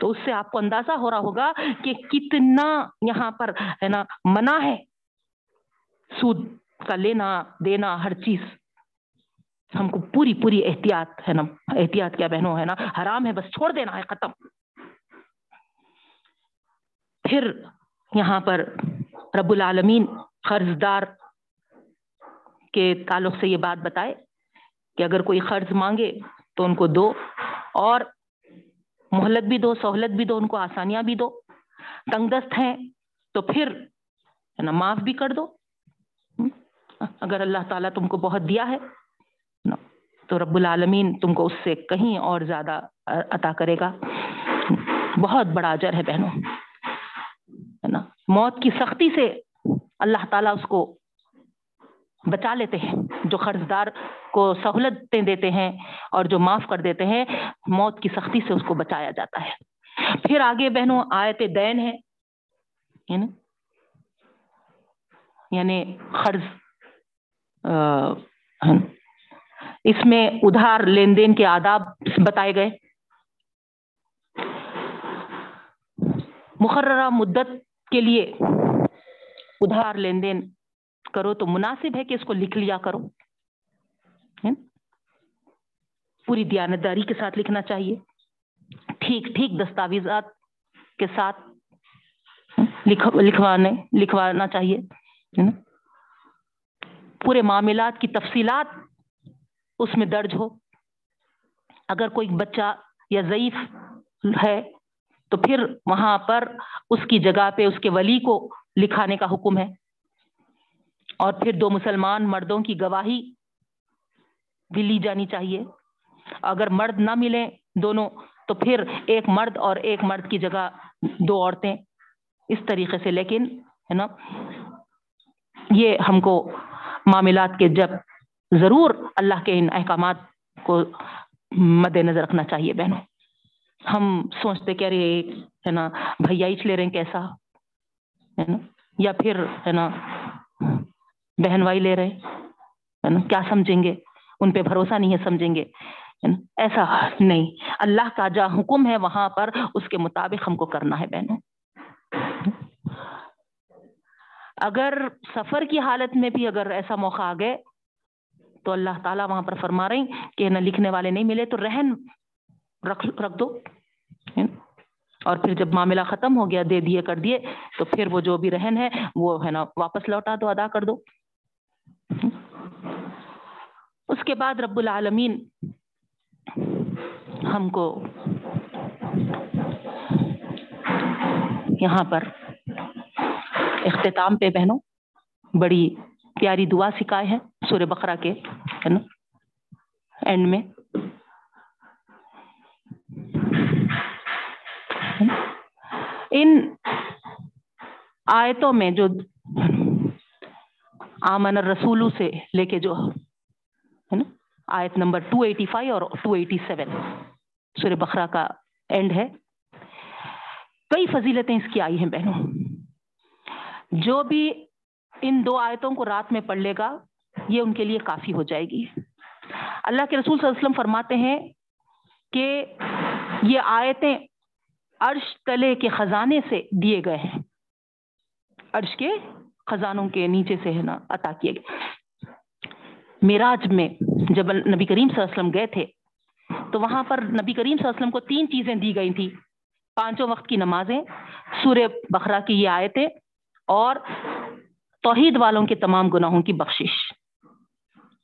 تو اس سے آپ کو اندازہ ہو رہا ہوگا کہ کتنا یہاں پر ہے نا منع ہے سود کا لینا دینا، ہر چیز ہم کو پوری پوری احتیاط ہے نا، احتیاط کیا بہنوں، ہے نا حرام ہے، بس چھوڑ دینا ہے، ختم. پھر یہاں پر رب العالمین قرض دار کے تعلق سے یہ بات بتائے کہ اگر کوئی قرض مانگے تو ان کو دو، اور مہلت بھی دو، سہولت بھی دو، ان کو آسانیاں بھی دو. تنگ دست ہیں تو پھر ہے نا معاف بھی کر دو، اگر اللہ تعالیٰ تم کو بہت دیا ہے تو رب العالمین تم کو اس سے کہیں اور زیادہ عطا کرے گا. بہت بڑا اجر ہے بہنوں. موت کی سختی سے اللہ تعالیٰ اس کو بچا لیتے ہیں، جو قرض دار کو سہولتیں دیتے ہیں اور جو معاف کر دیتے ہیں، موت کی سختی سے اس کو بچایا جاتا ہے. پھر آگے بہنوں آیت دین ہے، یعنی قرض، اس میں ادھار لین دین کے آداب بتائے گئے. مقررہ مدت کے لیے ادھار لین دین کرو تو مناسب ہے کہ اس کو لکھ لیا کرو، پوری دیانتداری کے ساتھ لکھنا چاہیے، ٹھیک ٹھیک دستاویزات کے ساتھ لکھوانا چاہیے، پورے معاملات کی تفصیلات اس میں درج ہو. اگر کوئی بچہ یا ضعیف ہے تو پھر وہاں پر اس کی جگہ پہ اس کے ولی کو لکھانے کا حکم ہے. اور پھر 2 مسلمان مردوں کی گواہی بھی لی جانی چاہیے. اگر مرد نہ ملیں دونوں تو پھر ایک مرد اور ایک مرد کی جگہ 2 عورتیں، اس طریقے سے. لیکن ہے نا یہ ہم کو معاملات کے جب ضرور اللہ کے ان احکامات کو مد نظر رکھنا چاہیے بہنوں. ہم سوچتے کہ ارے ہے نا بھیائی لے رہے ہیں کیسا ہے نا، یا پھر ہے نا بہن بھائی لے رہے ہے نا، کیا سمجھیں گے، ان پہ بھروسہ نہیں ہے، سمجھیں گے ایسا نہیں. اللہ کا جا حکم ہے وہاں پر اس کے مطابق ہم کو کرنا ہے بہنوں. اگر سفر کی حالت میں بھی اگر ایسا موقع آ گئے تو اللہ تعالیٰ وہاں پر فرما رہے ہیں کہ نہ لکھنے والے نہیں ملے تو رہن رکھ دو، اور پھر جب معاملہ ختم ہو گیا دے دیے کر دیے تو پھر وہ جو بھی رہن ہے وہ ہے نا واپس لوٹا دو ادا کر دو. اس کے بعد رب العالمین ہم کو یہاں پر اختتام پہ بہنوں بڑی پیاری دعا سکھائے ہے سورہ بقرہ کے ہے نا اینڈ میں. ان آیتوں میں جو آمن الرسول سے لے کے جو ہے نا آیت نمبر 285 اور 287 سورہ بقرہ کا اینڈ ہے, کئی فضیلتیں اس کی آئی ہیں بہنوں. جو بھی ان دو آیتوں کو رات میں پڑھ لے گا یہ ان کے لیے کافی ہو جائے گی. اللہ کے رسول صلی اللہ علیہ وسلم فرماتے ہیں کہ یہ آیتیں عرش تلے کے خزانے سے دیے گئے ہیں, عرش کے خزانوں کے نیچے سے ہے نا عطا کیے گئے. معراج میں جب نبی کریم صلی اللہ علیہ وسلم گئے تھے تو وہاں پر نبی کریم صلی اللہ علیہ وسلم کو تین چیزیں دی گئی تھیں, پانچوں وقت کی نمازیں, سورہ بقرہ کی یہ آیتیں, اور توحید والوں کے تمام گناہوں کی بخشش.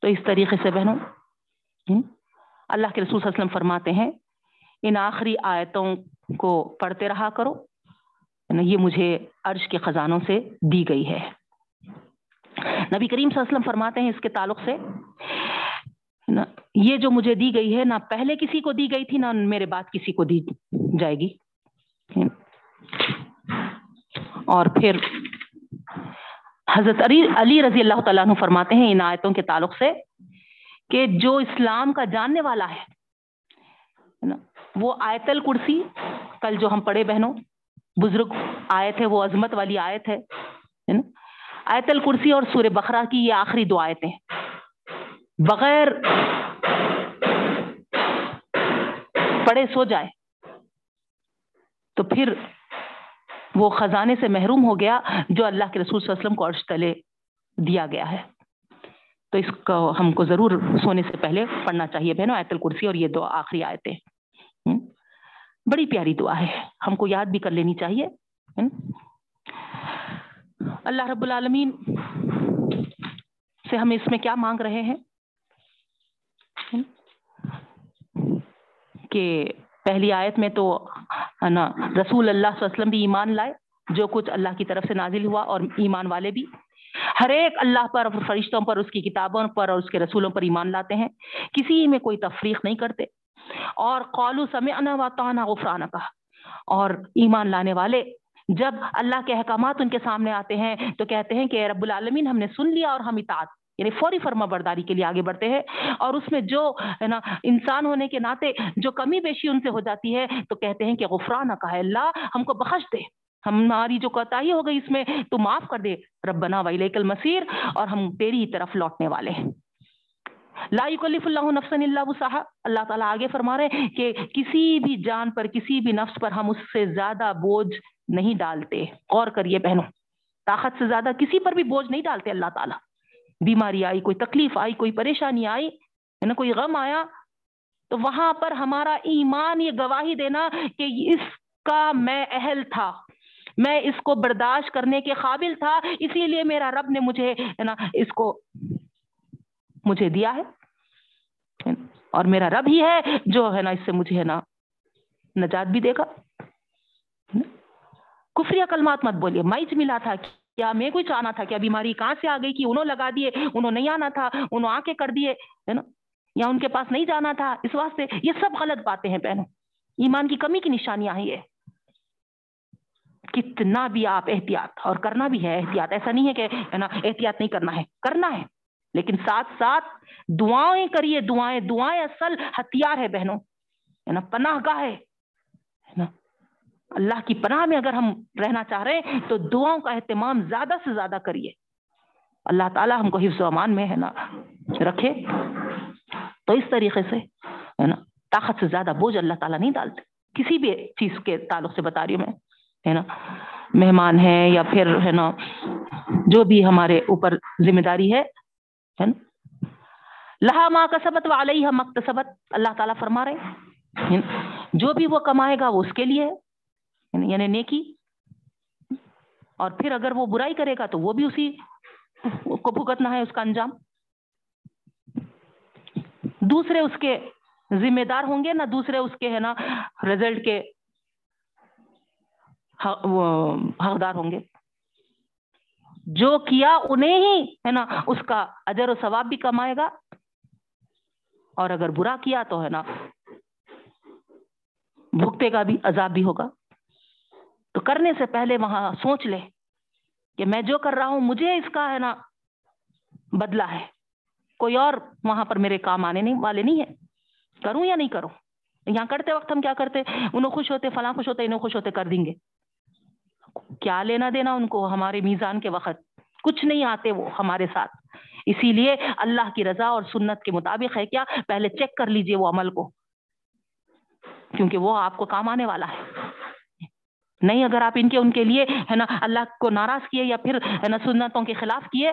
تو اس طریقے سے بہنوں اللہ کے رسول صلی اللہ علیہ وسلم فرماتے ہیں ان آخری آیتوں کو پڑھتے رہا کرو, یہ مجھے عرش کے خزانوں سے دی گئی ہے. نبی کریم صلی اللہ علیہ وسلم فرماتے ہیں اس کے تعلق سے یہ جو مجھے دی گئی ہے نہ پہلے کسی کو دی گئی تھی نہ میرے بعد کسی کو دی جائے گی. اور پھر حضرت علی رضی اللہ تعالیٰ عنہ فرماتے ہیں ان آیتوں کے تعلق سے کہ جو اسلام کا جاننے والا ہے وہ آیت الکرسی, کل جو ہم پڑھے بہنوں بزرگ آیت ہے, وہ عظمت والی آیت ہے, آیت الکرسی اور سورہ بقرہ کی یہ آخری دو آیتیں بغیر پڑھے سو جائے تو پھر وہ خزانے سے محروم ہو گیا جو اللہ کے رسول صلی اللہ علیہ وسلم کو عرش تلے دیا گیا ہے. تو اس کو ہم کو ضرور سونے سے پہلے پڑھنا چاہیے بہنوں, آیت الکرسی اور یہ دو آخری آیتیں بڑی پیاری دعا ہے, ہم کو یاد بھی کر لینی چاہیے. اللہ رب العالمین سے ہم اس میں کیا مانگ رہے ہیں کہ پہلی آیت میں تو نا رسول اللہ صلی اللہ علیہ وسلم بھی ایمان لائے جو کچھ اللہ کی طرف سے نازل ہوا, اور ایمان والے بھی ہر ایک اللہ پر, فرشتوں پر, اس کی کتابوں پر اور اس کے رسولوں پر ایمان لاتے ہیں, کسی میں کوئی تفریق نہیں کرتے, اور قالوا سمعنا واطعنا غفرانک, اور ایمان لانے والے جب اللہ کے احکامات ان کے سامنے آتے ہیں تو کہتے ہیں کہ اے رب العالمین ہم نے سن لیا اور ہم اطاعت یعنی فوری فرما برداری کے لیے آگے بڑھتے ہیں, اور اس میں جو ہے نا انسان ہونے کے ناطے جو کمی بیشی ان سے ہو جاتی ہے تو کہتے ہیں کہ غفرانک ہے اللہ ہم کو بخش دے, ہماری جو کوتاہی ہو گئی اس میں تو معاف کر دے, ربنا والیک المصیر, اور ہم تیری طرف لوٹنے والے ہیں. لا یکلف اللہ نفسا الا وسعہا, اللہ تعالیٰ آگے فرما رہے ہیں کہ کسی بھی جان پر کسی بھی نفس پر ہم اس سے زیادہ بوجھ نہیں ڈالتے. غور کریے بہنوں, طاقت سے زیادہ کسی پر بھی بوجھ نہیں ڈالتے اللہ تعالیٰ. بیماری آئی, کوئی تکلیف آئی, کوئی پریشانی آئی ہے نا, کوئی غم آیا تو وہاں پر ہمارا ایمان یہ گواہی دینا کہ اس کا میں اہل تھا, میں اس کو برداشت کرنے کے قابل تھا, اسی لیے میرا رب نے مجھے ہے نا اس کو مجھے دیا ہے, اور میرا رب ہی ہے جو ہے نا اس سے مجھے ہے نا نجات بھی دے گا. کفریہ کلمات مت بولیے, مائج ملا تھا کیا, میں کوئی چاہنا تھا کیا, بیماری کہاں سے آ گئی کہ انہوں لگا دیے, انہوں نہیں آنا تھا انہوں آ کے کر دیے ہے نا, یا ان کے پاس نہیں جانا تھا اس واسطے, یہ سب غلط باتیں ہیں بہنوں, ایمان کی کمی کی نشانیاں ہیں یہ. کتنا بھی آپ احتیاط, اور کرنا بھی ہے احتیاط, ایسا نہیں ہے کہ ہے نا احتیاط نہیں کرنا ہے, کرنا ہے, لیکن ساتھ ساتھ دعائیں کریے, دعائیں دعائیں اصل ہتھیار ہے بہنوں ہے نا, پناہ گاہ ہے نا. اللہ کی پناہ میں اگر ہم رہنا چاہ رہے ہیں تو دعاؤں کا اہتمام زیادہ سے زیادہ کریے. اللہ تعالیٰ ہم کو حفظ و امان میں ہے نا رکھے. تو اس طریقے سے ہے نا طاقت سے زیادہ بوجھ اللہ تعالیٰ نہیں ڈالتے, کسی بھی چیز کے تعلق سے بتا رہی ہوں میں ہے نا, مہمان ہیں یا پھر ہے نا جو بھی ہمارے اوپر ذمہ داری ہے نا. لہا ما کسبت وعلیہا ما اکتسبت, اللہ تعالیٰ فرما رہے ہیں جو بھی وہ کمائے گا وہ اس کے لیے, یعنی نیکی, اور پھر اگر وہ برائی کرے گا تو وہ بھی اسی کو بھگتنا ہے اس کا انجام. دوسرے اس کے ذمہ دار ہوں گے, نہ دوسرے اس کے ہے نا رزلٹ کے حقدار ہوں گے. جو کیا انہیں ہی ہے نا اس کا اجر و ثواب بھی کمائے گا, اور اگر برا کیا تو ہے نا بھگتے کا بھی عذاب بھی ہوگا. تو کرنے سے پہلے وہاں سوچ لے کہ میں جو کر رہا ہوں مجھے اس کا ہے نا بدلہ ہے, کوئی اور وہاں پر میرے کام آنے نہیں والے نہیں ہے, کروں یا نہیں کروں. یہاں کرتے وقت ہم کیا کرتے, انہوں خوش ہوتے, فلاں خوش ہوتے, انہوں خوش ہوتے, کر دیں گے. کیا لینا دینا ان کو ہمارے میزان کے وقت, کچھ نہیں آتے وہ ہمارے ساتھ. اسی لیے اللہ کی رضا اور سنت کے مطابق ہے کیا, پہلے چیک کر لیجئے وہ عمل کو, کیونکہ وہ آپ کو کام آنے والا ہے. نہیں اگر آپ ان کے لیے ہے نا اللہ کو ناراض کیے یا پھر ہے نا سنتوں کے خلاف کیے,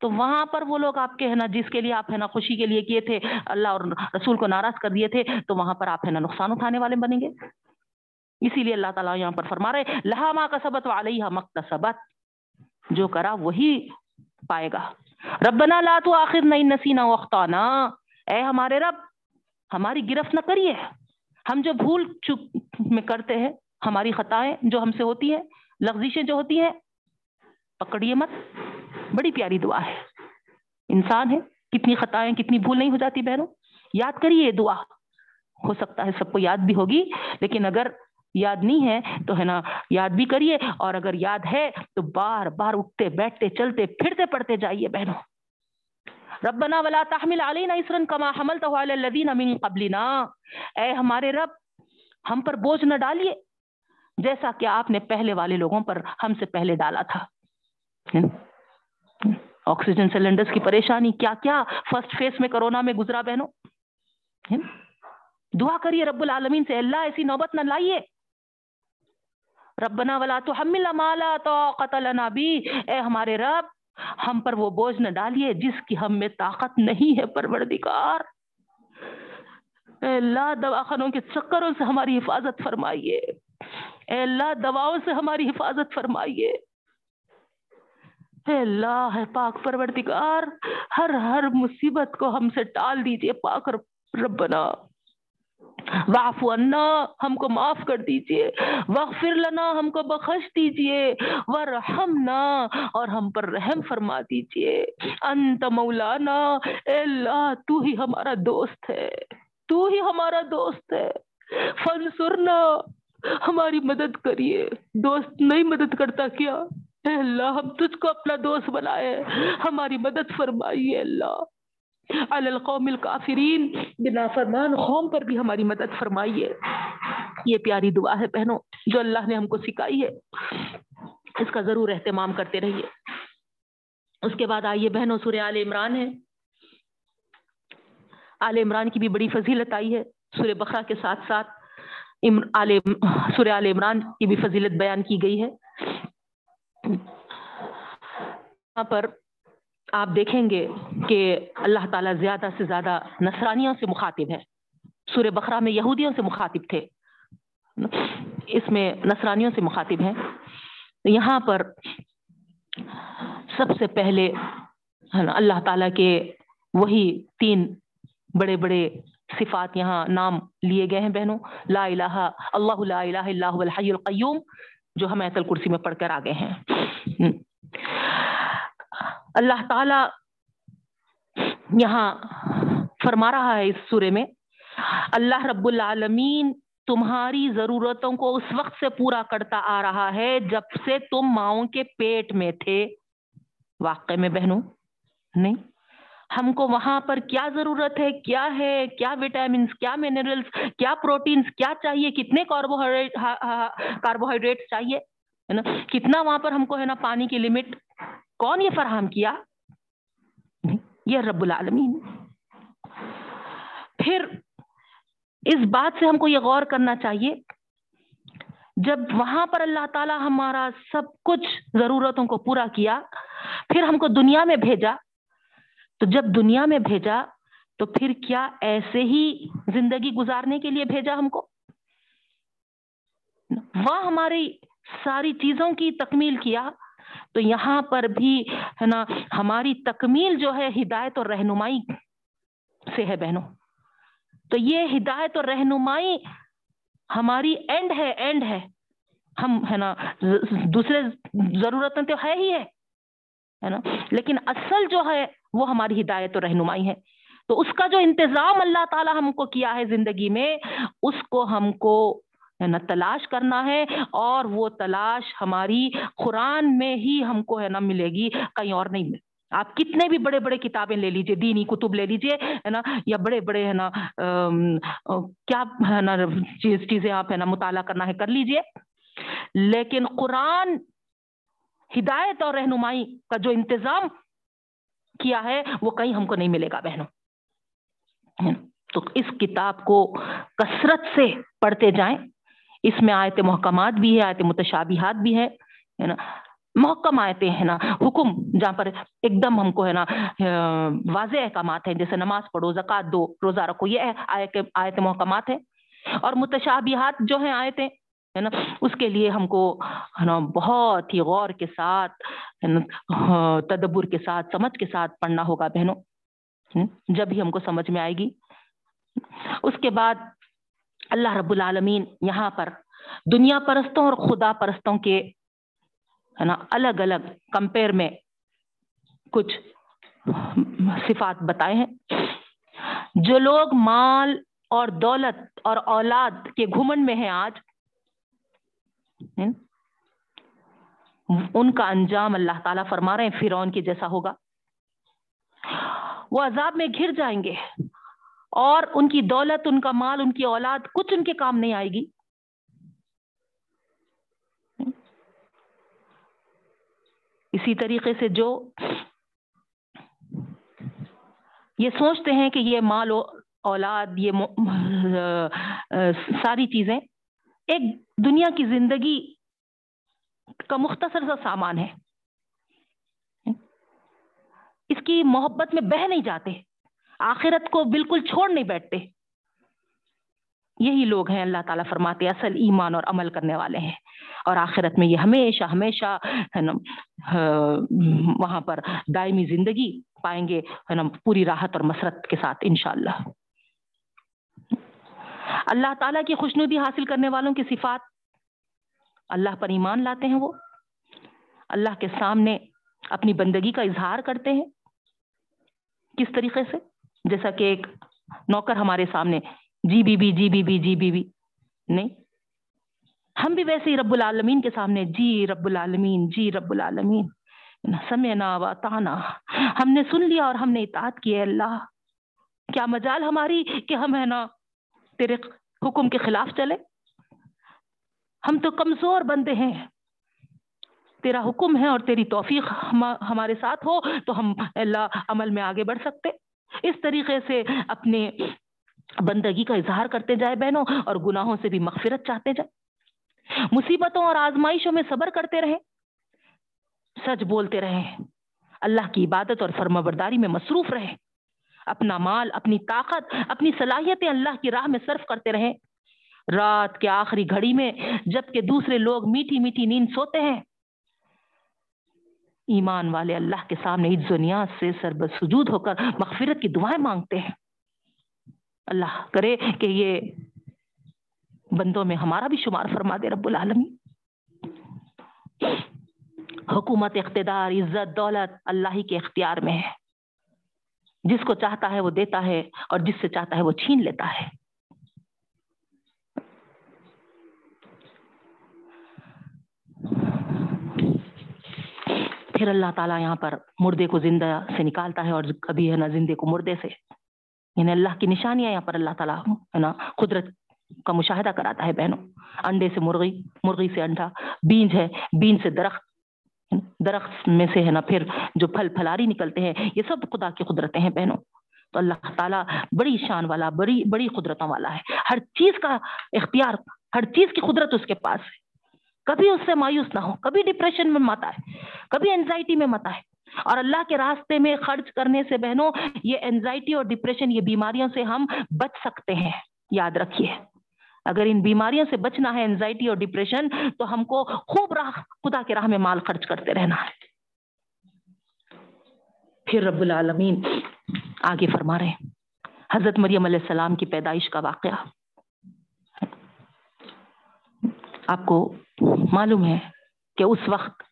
تو وہاں پر وہ لوگ آپ کے ہے نا جس کے لیے آپ ہے نا خوشی کے لیے کیے تھے, اللہ اور رسول کو ناراض کر دیے تھے, تو وہاں پر آپ ہے نا نقصان اٹھانے والے بنیں گے. اسی لیے اللہ تعالیٰ یہاں پر فرما رہے لہا ما کسبت وعلیہا ما اکتسبت, جو کرا وہی پائے گا. ربنا لا تؤاخذنا ان نسینا واخطانا, اے ہمارے رب ہماری گرفت نہ کریے, ہم جو بھول چک میں کرتے ہیں, ہماری خطائیں جو ہم سے ہوتی ہیں, لغزشیں جو ہوتی ہیں, پکڑیے مت. بڑی پیاری دعا ہے, انسان ہے کتنی خطائیں کتنی بھول نہیں ہو جاتی بہنوں. یاد کریے دعا, ہو سکتا ہے سب کو یاد بھی ہوگی, لیکن اگر یاد نہیں ہے تو ہے نا یاد بھی کریے, اور اگر یاد ہے تو بار بار اٹھتے بیٹھتے چلتے پھرتے پڑھتے جائیے بہنوں. ربنا ولا تحمل علینا اصرا کما حملته علی الذین من قبلنا, اے ہمارے رب ہم پر بوجھ نہ ڈالیے جیسا کہ آپ نے پہلے والے لوگوں پر ہم سے پہلے ڈالا تھا. آکسیجن سلنڈرز کی پریشانی, کیا کیا فرسٹ فیس میں کرونا میں گزرا بہنوں. دعا کریے رب العالمین سے, اللہ ایسی نوبت نہ لائیے. ربنا ولا تحملنا ما لا طاقة لنا به, اے ہمارے رب ہم پر وہ بوجھ نہ ڈالیے جس کی ہم میں طاقت نہیں ہے. پروردگار اے اللہ دواخانوں کے چکروں سے ہماری حفاظت فرمائیے, اے اللہ دواؤں سے ہماری حفاظت فرمائیے. اے اللہ ہے پاک پروردگار ہر مصیبت کو ہم سے ٹال دیجیے. پاک ربنا واعف عنا, ہم کو معاف کر دیجیے. واغفر لنا, ہم کو بخش دیجیے. وارحمنا, اور ہم پر رحم فرما دیجیے. انت مولانا, اے اللہ تو ہی ہمارا دوست ہے, تو ہی ہمارا دوست ہے. فانصرنا, ہماری مدد کریے. دوست نہیں مدد کرتا کیا, اے اللہ ہم تجھ کو اپنا دوست بنائے, ہماری مدد فرمائیے. اللہ علی القوم الکافرین, بنا فرمان قوم پر بھی ہماری مدد فرمائیے. یہ پیاری دعا ہے بہنوں جو اللہ نے ہم کو سکھائی ہے, اس کا ضرور اہتمام کرتے رہیے. اس کے بعد آئیے بہنوں سورہ آل عمران ہے. آل عمران کی بھی بڑی فضیلت آئی ہے, سورہ بقرہ کے ساتھ ساتھ سورہ آل عمران کی بھی فضیلت بیان کی گئی ہے. یہاں پر آپ دیکھیں گے کہ اللہ تعالیٰ زیادہ سے زیادہ نصرانیوں سے مخاطب ہے. سورہ بقرہ میں یہودیوں سے مخاطب تھے, اس میں نصرانیوں سے مخاطب ہیں. یہاں پر سب سے پہلے اللہ تعالیٰ کے وہی تین بڑے بڑے صفات یہاں نام لیے گئے ہیں بہنوں. لا الہ اللہ, لا الہ الا هو الحی القیوم, جو ہم آیت الکرسی میں پڑھ کر آگے ہیں. اللہ تعالی یہاں فرما رہا ہے اس سورے میں, اللہ رب العالمین تمہاری ضرورتوں کو اس وقت سے پورا کرتا آ رہا ہے جب سے تم ماؤں کے پیٹ میں تھے. واقعے میں بہنوں نہیں, ہم کو وہاں پر کیا ضرورت ہے, کیا ہے, کیا وٹامنس, کیا منرلز, کیا پروٹینز, کیا چاہیے, کتنے کاربوہائیڈریٹس چاہیے ہے نا, کتنا وہاں پر ہم کو ہے نا پانی کی لمٹ, کون یہ فراہم کیا؟ یہ رب العالمین. پھر اس بات سے ہم کو یہ غور کرنا چاہیے, جب وہاں پر اللہ تعالیٰ ہمارا سب کچھ ضرورتوں کو پورا کیا, پھر ہم کو دنیا میں بھیجا, تو جب دنیا میں بھیجا تو پھر کیا ایسے ہی زندگی گزارنے کے لیے بھیجا ہم کو؟ وہ ہماری ساری چیزوں کی تکمیل کیا. تو یہاں پر بھی ہے نا ہماری تکمیل جو ہے ہدایت اور رہنمائی سے ہے بہنوں. تو یہ ہدایت اور رہنمائی ہماری اینڈ ہے. ہم ہے نا دوسرے ضرورتیں تو ہے ہی ہے نا، لیکن اصل جو ہے وہ ہماری ہدایت اور رہنمائی ہے. تو اس کا جو انتظام اللہ تعالیٰ ہم کو کیا ہے زندگی میں، اس کو ہم کو ہے نا تلاش کرنا ہے، اور وہ تلاش ہماری قرآن میں ہی ہم کو ہے نا ملے گی، کہیں اور نہیں ملے. آپ کتنے بھی بڑے بڑے کتابیں لے لیجئے، دینی کتب لے لیجئے ہے نا، یا بڑے بڑے ہے نا کیا ہے نا چیزیں آپ ہے نا مطالعہ کرنا ہے کر لیجئے، لیکن قرآن ہدایت اور رہنمائی کا جو انتظام کیا ہے وہ کہیں ہم کو نہیں ملے گا بہنوں. تو اس کتاب کو کثرت سے پڑھتے جائیں. اس میں آیت محکمات بھی ہے، آیت متشابہات بھی ہے نا، محکم آیتیں ہیں نا، حکم جہاں پر ایک دم ہم کو ہے نا واضح احکامات ہیں، جیسے نماز پڑھو، زکوٰۃ دو، روزہ رکھو، یہ آیت محکمات ہیں. اور متشابہات جو ہیں آیتیں ہے نا، اس کے لیے ہم کو ہے نا بہت ہی غور کے ساتھ، تدبر کے ساتھ، سمجھ کے ساتھ پڑھنا ہوگا بہنوں، جب ہی ہم کو سمجھ میں آئے گی. اس کے بعد اللہ رب العالمین یہاں پر دنیا پرستوں اور خدا پرستوں کے ہے نا الگ الگ کمپیر میں کچھ صفات بتائے ہیں. جو لوگ مال اور دولت اور اولاد کے گھمن میں ہیں آج، ان کا انجام اللہ تعالیٰ فرما رہے ہیں فرعون کے جیسا ہوگا. وہ عذاب میں گھر جائیں گے، اور ان کی دولت، ان کا مال، ان کی اولاد کچھ ان کے کام نہیں آئے گی. اسی طریقے سے جو یہ سوچتے ہیں کہ یہ مال و اولاد، یہ ساری چیزیں ایک دنیا کی زندگی کا مختصر سا سامان ہے، اس کی محبت میں بہہ نہیں جاتے، آخرت کو بالکل چھوڑ نہیں بیٹھتے، یہی لوگ ہیں اللہ تعالیٰ فرماتے اصل ایمان اور عمل کرنے والے ہیں. اور آخرت میں یہ ہمیشہ ہمیشہ ہے نا وہاں پر دائمی زندگی پائیں گے ہے نا، پوری راحت اور مسرت کے ساتھ انشاءاللہ. اللہ تعالیٰ کی خوشنودی حاصل کرنے والوں کی صفات، اللہ پر ایمان لاتے ہیں، وہ اللہ کے سامنے اپنی بندگی کا اظہار کرتے ہیں. کس طریقے سے؟ جیسا کہ ایک نوکر ہمارے سامنے جی بی بی نہیں، ہم بھی ویسے ہی رب العالمین کے سامنے جی رب العالمین سمعنا و اطعنا، ہم نے سن لیا اور ہم نے اطاعت کی. اللہ کیا مجال ہماری کہ ہم ہے نا تیرے حکم کے خلاف چلے، ہم تو کمزور بندے ہیں، تیرا حکم ہے اور تیری توفیق ہمارے ساتھ ہو تو ہم اللہ عمل میں آگے بڑھ سکتے. اس طریقے سے اپنے بندگی کا اظہار کرتے جائے بہنوں، اور گناہوں سے بھی مغفرت چاہتے جائے، مصیبتوں اور آزمائشوں میں صبر کرتے رہیں، سچ بولتے رہیں، اللہ کی عبادت اور فرمانبرداری میں مصروف رہیں، اپنا مال، اپنی طاقت، اپنی صلاحیتیں اللہ کی راہ میں صرف کرتے رہیں. رات کے آخری گھڑی میں جبکہ دوسرے لوگ میٹھی میٹھی نیند سوتے ہیں، ایمان والے اللہ کے سامنے عز و نیاز سے سربسجود ہو کر مغفرت کی دعائیں مانگتے ہیں. اللہ کرے کہ یہ بندوں میں ہمارا بھی شمار فرما دے رب العالمین. حکومت، اقتدار، عزت، دولت اللہ ہی کے اختیار میں ہے، جس کو چاہتا ہے وہ دیتا ہے اور جس سے چاہتا ہے وہ چھین لیتا ہے. پھر اللہ تعالیٰ یہاں پر مردے کو زندہ سے نکالتا ہے اور کبھی ہے نا زندے کو مردے سے، یعنی اللہ کی نشانیاں یہاں پر اللہ تعالیٰ ہے نا قدرت کا مشاہدہ کراتا ہے بہنوں. انڈے سے مرغی، مرغی سے انڈا، بیج ہے، بیج سے درخت، درخت میں سے ہے نا پھر جو پھل پھلاری نکلتے ہیں، یہ سب خدا کی قدرتیں ہیں بہنوں. تو اللہ تعالیٰ بڑی شان والا، بڑی قدرتوں والا ہے، ہر چیز کا اختیار، ہر چیز کی قدرت اس کے پاس ہے. کبھی اس سے مایوس نہ ہو، کبھی ڈپریشن میں مت آئے، کبھی انزائٹی میں مت آئے. اور اللہ کے راستے میں خرچ کرنے سے بہنوں یہ انزائٹی اور ڈپریشن، یہ بیماریوں سے ہم بچ سکتے ہیں. یاد رکھیے اگر ان بیماریوں سے بچنا ہے انزائٹی اور ڈپریشن تو ہم کو خوب راہ خدا کے راہ میں مال خرچ کرتے رہنا ہے. پھر رب العالمین آگے فرما رہے ہیں حضرت مریم علیہ السلام کی پیدائش کا واقعہ. آپ کو معلوم ہے کہ اس وقت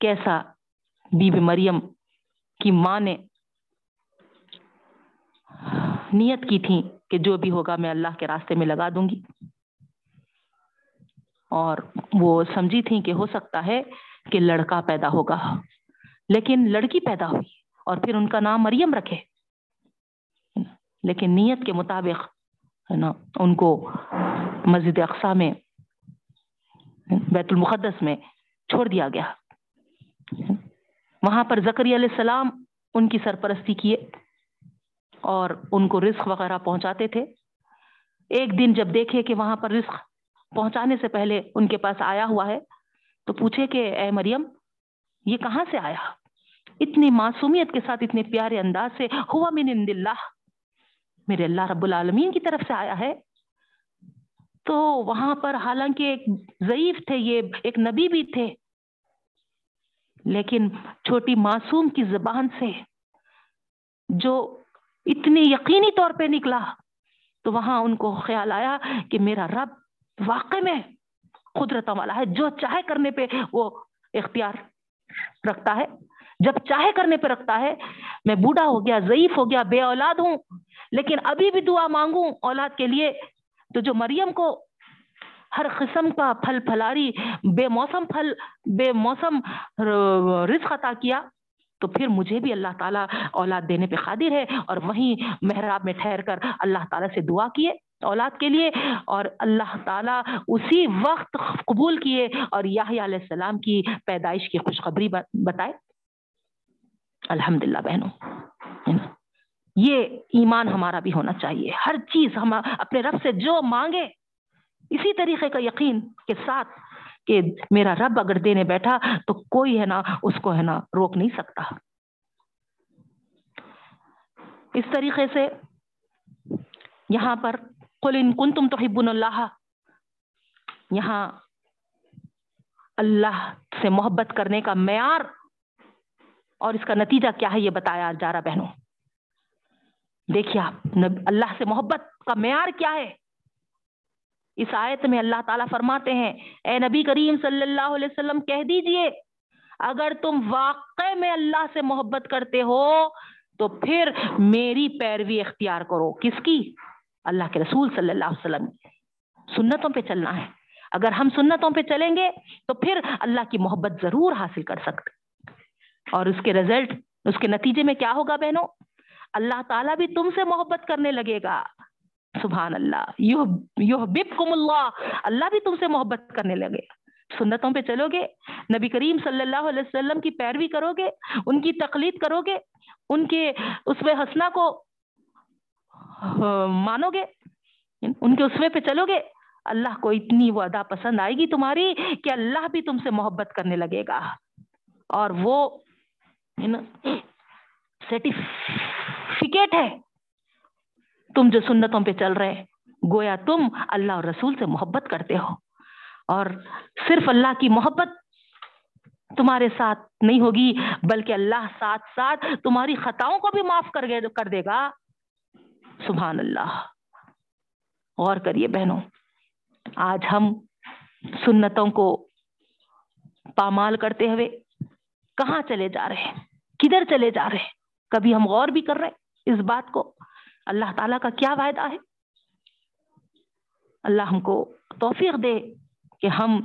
کیسا بی بی مریم کی ماں نے نیت کی تھی کہ جو بھی ہوگا میں اللہ کے راستے میں لگا دوں گی، اور وہ سمجھی تھی کہ ہو سکتا ہے کہ لڑکا پیدا ہوگا، لیکن لڑکی پیدا ہوئی اور پھر ان کا نام مریم رکھے. لیکن نیت کے مطابق ہے نا ان کو مسجد اقصیٰ میں بیت المقدس میں چھوڑ دیا گیا. وہاں پر زکریا علیہ السلام ان کی سرپرستی کیے اور ان کو رزق وغیرہ پہنچاتے تھے. ایک دن جب دیکھے کہ وہاں پر رزق پہنچانے سے پہلے ان کے پاس آیا ہوا ہے تو پوچھے کہ اے مریم یہ کہاں سے آیا؟ اتنی معصومیت کے ساتھ اتنے پیارے انداز سے ہوا من عند اللہ، میرے اللہ رب العالمین کی طرف سے آیا ہے. تو وہاں پر حالانکہ ایک ضعیف تھے، یہ ایک نبی بھی تھے، لیکن چھوٹی معصوم کی زبان سے جو اتنی یقینی طور پہ نکلا تو وہاں ان کو خیال آیا کہ میرا رب واقع میں قدرتوں والا ہے، جو چاہے کرنے پہ وہ اختیار رکھتا ہے، جب چاہے کرنے پہ رکھتا ہے. میں بوڑھا ہو گیا، ضعیف ہو گیا، بے اولاد ہوں، لیکن ابھی بھی دعا مانگوں اولاد کے لیے تو جو مریم کو ہر قسم کا پھل پھلاری بے موسم پھل بے موسم رزق عطا کیا، تو پھر مجھے بھی اللہ تعالیٰ اولاد دینے پہ قادر ہے. اور وہیں محراب میں ٹھہر کر اللہ تعالیٰ سے دعا کیے اولاد کے لیے، اور اللہ تعالیٰ اسی وقت قبول کیے اور یحییٰ علیہ السلام کی پیدائش کی خوشخبری بتائے. الحمدللہ بہنوں، یہ ایمان ہمارا بھی ہونا چاہیے. ہر چیز ہم اپنے رب سے جو مانگے اسی طریقے کا یقین کے ساتھ کہ میرا رب اگر دینے بیٹھا تو کوئی ہے نا اس کو ہے نا روک نہیں سکتا. اس طریقے سے یہاں پر قل ان کنتم تحبون اللہ، یہاں اللہ سے محبت کرنے کا معیار اور اس کا نتیجہ کیا ہے یہ بتایا جا رہا. بہنوں دیکھیے آپ، اللہ سے محبت کا معیار کیا ہے؟ اس آیت میں اللہ تعالیٰ فرماتے ہیں اے نبی کریم صلی اللہ علیہ وسلم کہہ دیجئے اگر تم واقع میں اللہ سے محبت کرتے ہو تو پھر میری پیروی اختیار کرو. کس کی؟ اللہ کے رسول صلی اللہ علیہ وسلم سنتوں پہ چلنا ہے. اگر ہم سنتوں پہ چلیں گے تو پھر اللہ کی محبت ضرور حاصل کر سکتے. اور اس کے رزلٹ، اس کے نتیجے میں کیا ہوگا بہنوں؟ اللہ تعالیٰ بھی تم سے محبت کرنے لگے گا. سبحان اللہ، یحببکم اللہ، اللہ بھی تم سے محبت کرنے لگے. سنتوں پہ چلو گے، نبی کریم صلی اللہ علیہ وسلم کی پیروی کرو گے، ان کی تقلید کرو گے، ان کے اسوہ حسنہ کو مانو گے، ان کے اسوے پہ چلو گے، اللہ کو اتنی وہ ادا پسند آئے گی تمہاری کہ اللہ بھی تم سے محبت کرنے لگے گا. اور وہ سرٹیفکیٹ ہے تم جو سنتوں پہ چل رہے، گویا تم اللہ اور رسول سے محبت کرتے ہو. اور صرف اللہ کی محبت تمہارے ساتھ نہیں ہوگی بلکہ اللہ ساتھ ساتھ تمہاری خطاؤں کو بھی معاف کر دے گا. سبحان اللہ، غور کریے بہنوں، آج ہم سنتوں کو پامال کرتے ہوئے کہاں چلے جا رہے ہیں، کدھر چلے جا رہے ہیں؟ کبھی ہم غور بھی کر رہے اس بات کو؟ اللہ تعالیٰ کا کیا وعدہ ہے؟ اللہ ہم کو توفیق دے کہ ہم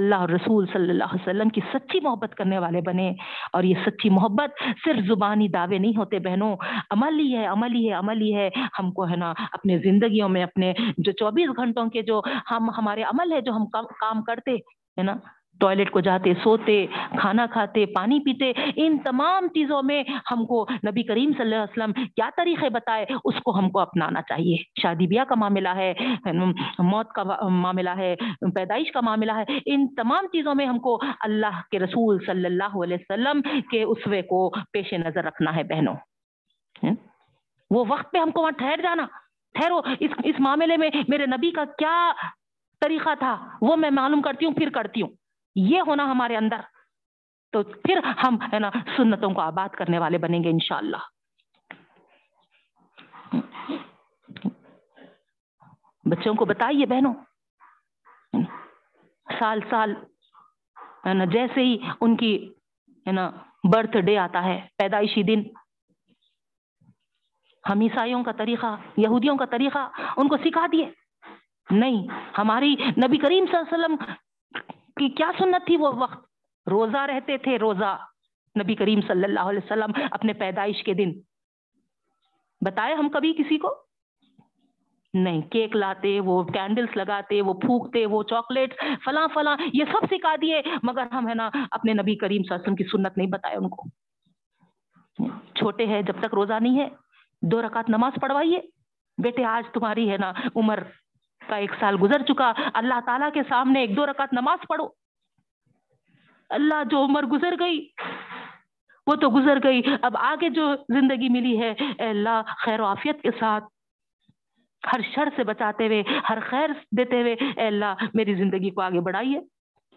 اللہ اور رسول صلی اللہ علیہ وسلم کی سچی محبت کرنے والے بنے. اور یہ سچی محبت صرف زبانی دعوے نہیں ہوتے بہنوں، عملی ہے، عملی ہے، عملی ہے. ہم کو ہے نا اپنے زندگیوں میں، اپنے جو 24 گھنٹوں کے جو ہمارے عمل ہے، جو ہم کام کرتے ہے نا، ٹوائلٹ کو جاتے، سوتے، کھانا کھاتے، پانی پیتے، ان تمام چیزوں میں ہم کو نبی کریم صلی اللہ علیہ وسلم کیا طریقے بتائے اس کو ہم کو اپنانا چاہیے. شادی بیاہ کا معاملہ ہے، موت کا معاملہ ہے، پیدائش کا معاملہ ہے، ان تمام چیزوں میں ہم کو اللہ کے رسول صلی اللہ علیہ وسلم کے اسوے کو پیش نظر رکھنا ہے بہنوں. وہ وقت پہ ہم کو وہاں ٹھہر جانا، ٹھہرو، اس معاملے میں میرے نبی کا کیا طریقہ تھا وہ میں معلوم کرتی ہوں، پھر کرتی ہوں. یہ ہونا ہمارے اندر، تو پھر ہم ہے نا سنتوں کو آباد کرنے والے بنیں گے انشاءاللہ. بچوں کو بتائیے بہنوں، سال سال ہے نا جیسے ہی ان کی ہے نا برتھ ڈے آتا ہے، پیدائشی دن، ہم عیسائیوں کا طریقہ، یہودیوں کا طریقہ ان کو سکھا دیے. نہیں، ہماری نبی کریم صلی اللہ علیہ وسلم کی کیا سنت تھی؟ وہ وقت روزہ رہتے تھے، روزہ نبی کریم صلی اللہ علیہ وسلم اپنے پیدائش کے دن. بتائے ہم کبھی کسی کو؟ نہیں. کیک لاتے، وہ کینڈلز لگاتے، وہ پھونکتے، وہ چاکلیٹ فلاں فلاں، یہ سب سکھا دیے، مگر ہم ہے نا اپنے نبی کریم صلی اللہ علیہ وسلم کی سنت نہیں بتائے ان کو. چھوٹے ہیں، جب تک روزہ نہیں ہے 2 رکعت نماز پڑھوائیے. بیٹے آج تمہاری ہے نا عمر کا 1 سال گزر چکا، اللہ تعالیٰ کے سامنے 1-2 رکعت نماز پڑھو. اللہ، جو عمر گزر گئی وہ تو گزر گئی، اب آگے جو زندگی ملی ہے اے اللہ خیر و عافیت کے ساتھ، ہر شر سے بچاتے ہوئے، ہر خیر دیتے ہوئے، اے اللہ میری زندگی کو آگے بڑھائیے.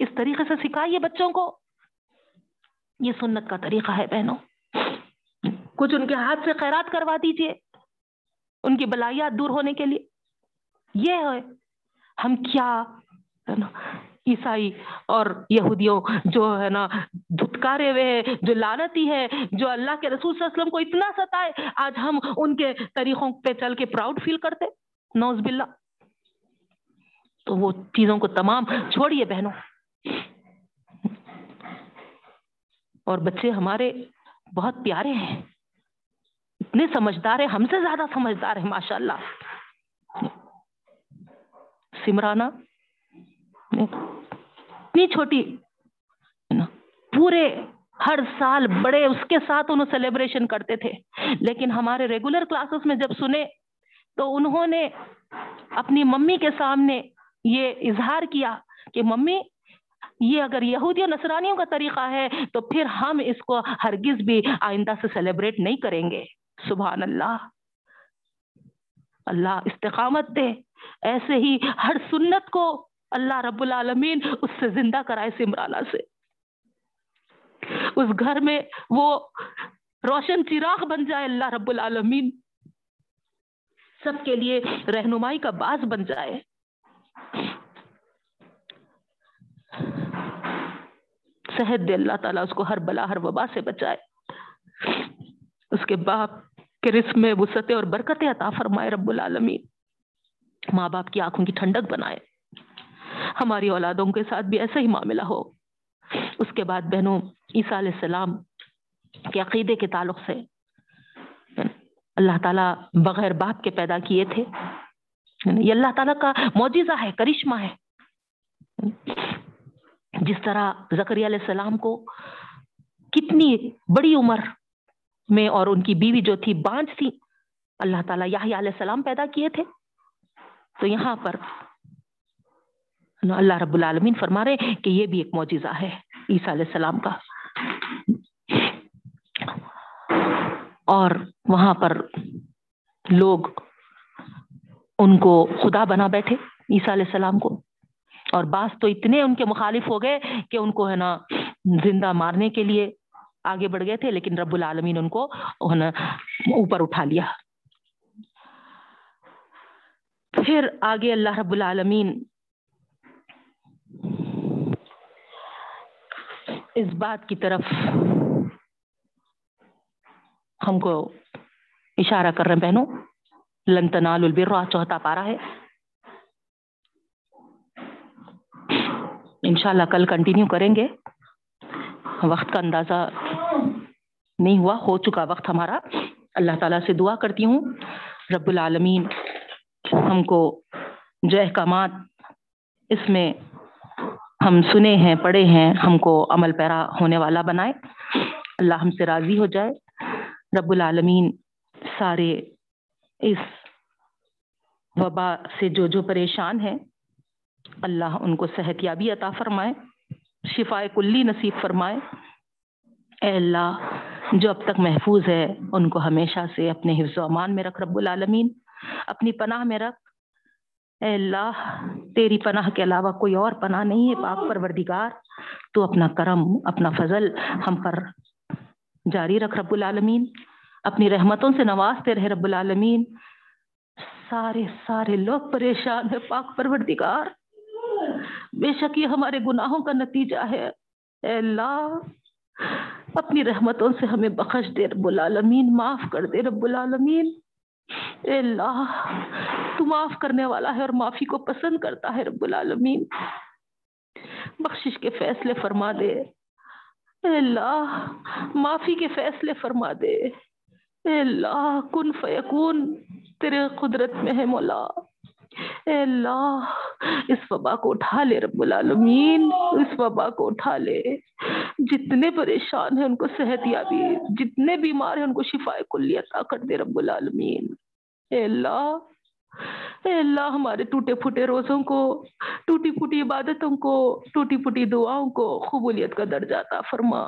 اس طریقے سے سکھائیے بچوں کو، یہ سنت کا طریقہ ہے بہنوں. کچھ ان کے ہاتھ سے خیرات کروا دیجیے ان کی بلائیات دور ہونے کے لیے. یہ ہے ہم کیا عیسائی اور یہودیوں جو ہے نا دھتکارے ہوئے ہیں، جو لعنتی ہے، جو اللہ کے رسول صلی اللہ علیہ وسلم کو اتنا ستائے، آج ہم ان کے طریقوں پہ چل کے پراؤڈ فیل کرتے، نعوذ باللہ. تو وہ چیزوں کو تمام چھوڑیے بہنوں. اور بچے ہمارے بہت پیارے ہیں، اتنے سمجھدار ہیں، ہم سے زیادہ سمجھدار ہیں ماشاءاللہ. سمرانہ اتنی چھوٹی، پورے ہر سال بڑے اس کے ساتھ انہوں سیلیبریشن کرتے تھے، لیکن ہمارے ریگولر کلاسز میں جب سنے تو انہوں نے اپنی ممی کے سامنے یہ اظہار کیا کہ ممی یہ اگر یہودیوں نصرانیوں کا طریقہ ہے تو پھر ہم اس کو ہرگز بھی آئندہ سے سیلیبریٹ نہیں کریں گے. سبحان اللہ، اللہ استقامت دے. ایسے ہی ہر سنت کو اللہ رب العالمین اس سے زندہ کرائے، سمرانہ سے. اس گھر میں وہ روشن چراغ بن جائے اللہ رب العالمین، سب کے لیے رہنمائی کا باعث بن جائے. صحت دے اللہ تعالیٰ اس کو، ہر بلا ہر وبا سے بچائے. اس کے باپ کے رزق میں وسعتیں اور برکتیں عطا فرمائے رب العالمین. ماں باپ کی آنکھوں کی ٹھنڈک بنائے. ہماری اولادوں کے ساتھ بھی ایسا ہی معاملہ ہو. اس کے بعد بہنوں، عیسیٰ علیہ السلام کے عقیدے کے تعلق سے اللہ تعالیٰ بغیر باپ کے پیدا کیے تھے، یہ اللہ تعالیٰ کا معجزہ ہے، کرشمہ ہے. جس طرح زکریا علیہ السلام کو کتنی بڑی عمر میں اور ان کی بیوی جو تھی بانجھ تھی، اللہ تعالیٰ یحییٰ علیہ السلام پیدا کیے تھے. تو یہاں پر اللہ رب العالمین فرما رہے کہ یہ بھی ایک معجزہ ہے عیسیٰ علیہ السلام کا. اور وہاں پر لوگ ان کو خدا بنا بیٹھے عیسیٰ علیہ السلام کو، اور بعض تو اتنے ان کے مخالف ہو گئے کہ ان کو ہے نا زندہ مارنے کے لیے آگے بڑھ گئے تھے، لیکن رب العالمین ان کو ہے نا اوپر اٹھا لیا. پھر آگے اللہ رب العالمین اس بات کی طرف ہم کو اشارہ کر رہے ہیں بہنوں، لن تنالوا البر، 4واں پارہ ہے. انشاءاللہ کل کنٹینیو کریں گے، وقت کا اندازہ نہیں ہوا، ہو چکا وقت ہمارا. اللہ تعالیٰ سے دعا کرتی ہوں رب العالمین ہم کو جو احکامات اس میں ہم سنے ہیں، پڑھے ہیں، ہم کو عمل پیرا ہونے والا بنائے. اللہ ہم سے راضی ہو جائے. رب العالمین سارے اس وبا سے جو پریشان ہیں، اللہ ان کو صحت یابی عطا فرمائے، شفائے کلی نصیب فرمائے. اے اللہ جو اب تک محفوظ ہے ان کو ہمیشہ سے اپنے حفظ و امان میں رکھ رب العالمین. اپنی پناہ میں رکھ، اے اللہ تیری پناہ کے علاوہ کوئی اور پناہ نہیں ہے، پاک پروردگار تو اپنا کرم اپنا فضل ہم پر جاری رکھ رب العالمین، اپنی رحمتوں سے نوازتے رہے رب العالمین۔ سارے لوگ پریشان ہیں پاک پروردگار، بے شک یہ ہمارے گناہوں کا نتیجہ ہے، اے اللہ اپنی رحمتوں سے ہمیں بخش دے رب العالمین، معاف کر دے رب العالمین، اے اللہ تو معاف کرنے والا ہے اور معافی کو پسند کرتا ہے رب العالمین، بخشش کے فیصلے فرما دے، اے اللہ معافی کے فیصلے فرما دے، اے اللہ کن فیکون تیرے قدرت میں ہے مولا، اے اللہ اس وبا کو اٹھا لے رب العالمین، اس وبا کو اٹھا لے، جتنے پریشان ہیں ان کو صحت یابی، جتنے بیمار ہیں ان کو شفا کلی عطا کر دے رب العالمین، اے اللہ، اے اللہ ہمارے ٹوٹے پھوٹے روزوں کو، ٹوٹی پھوٹی عبادتوں کو، ٹوٹی پھوٹی دعاؤں کو قبولیت کا درجہ عطا فرما،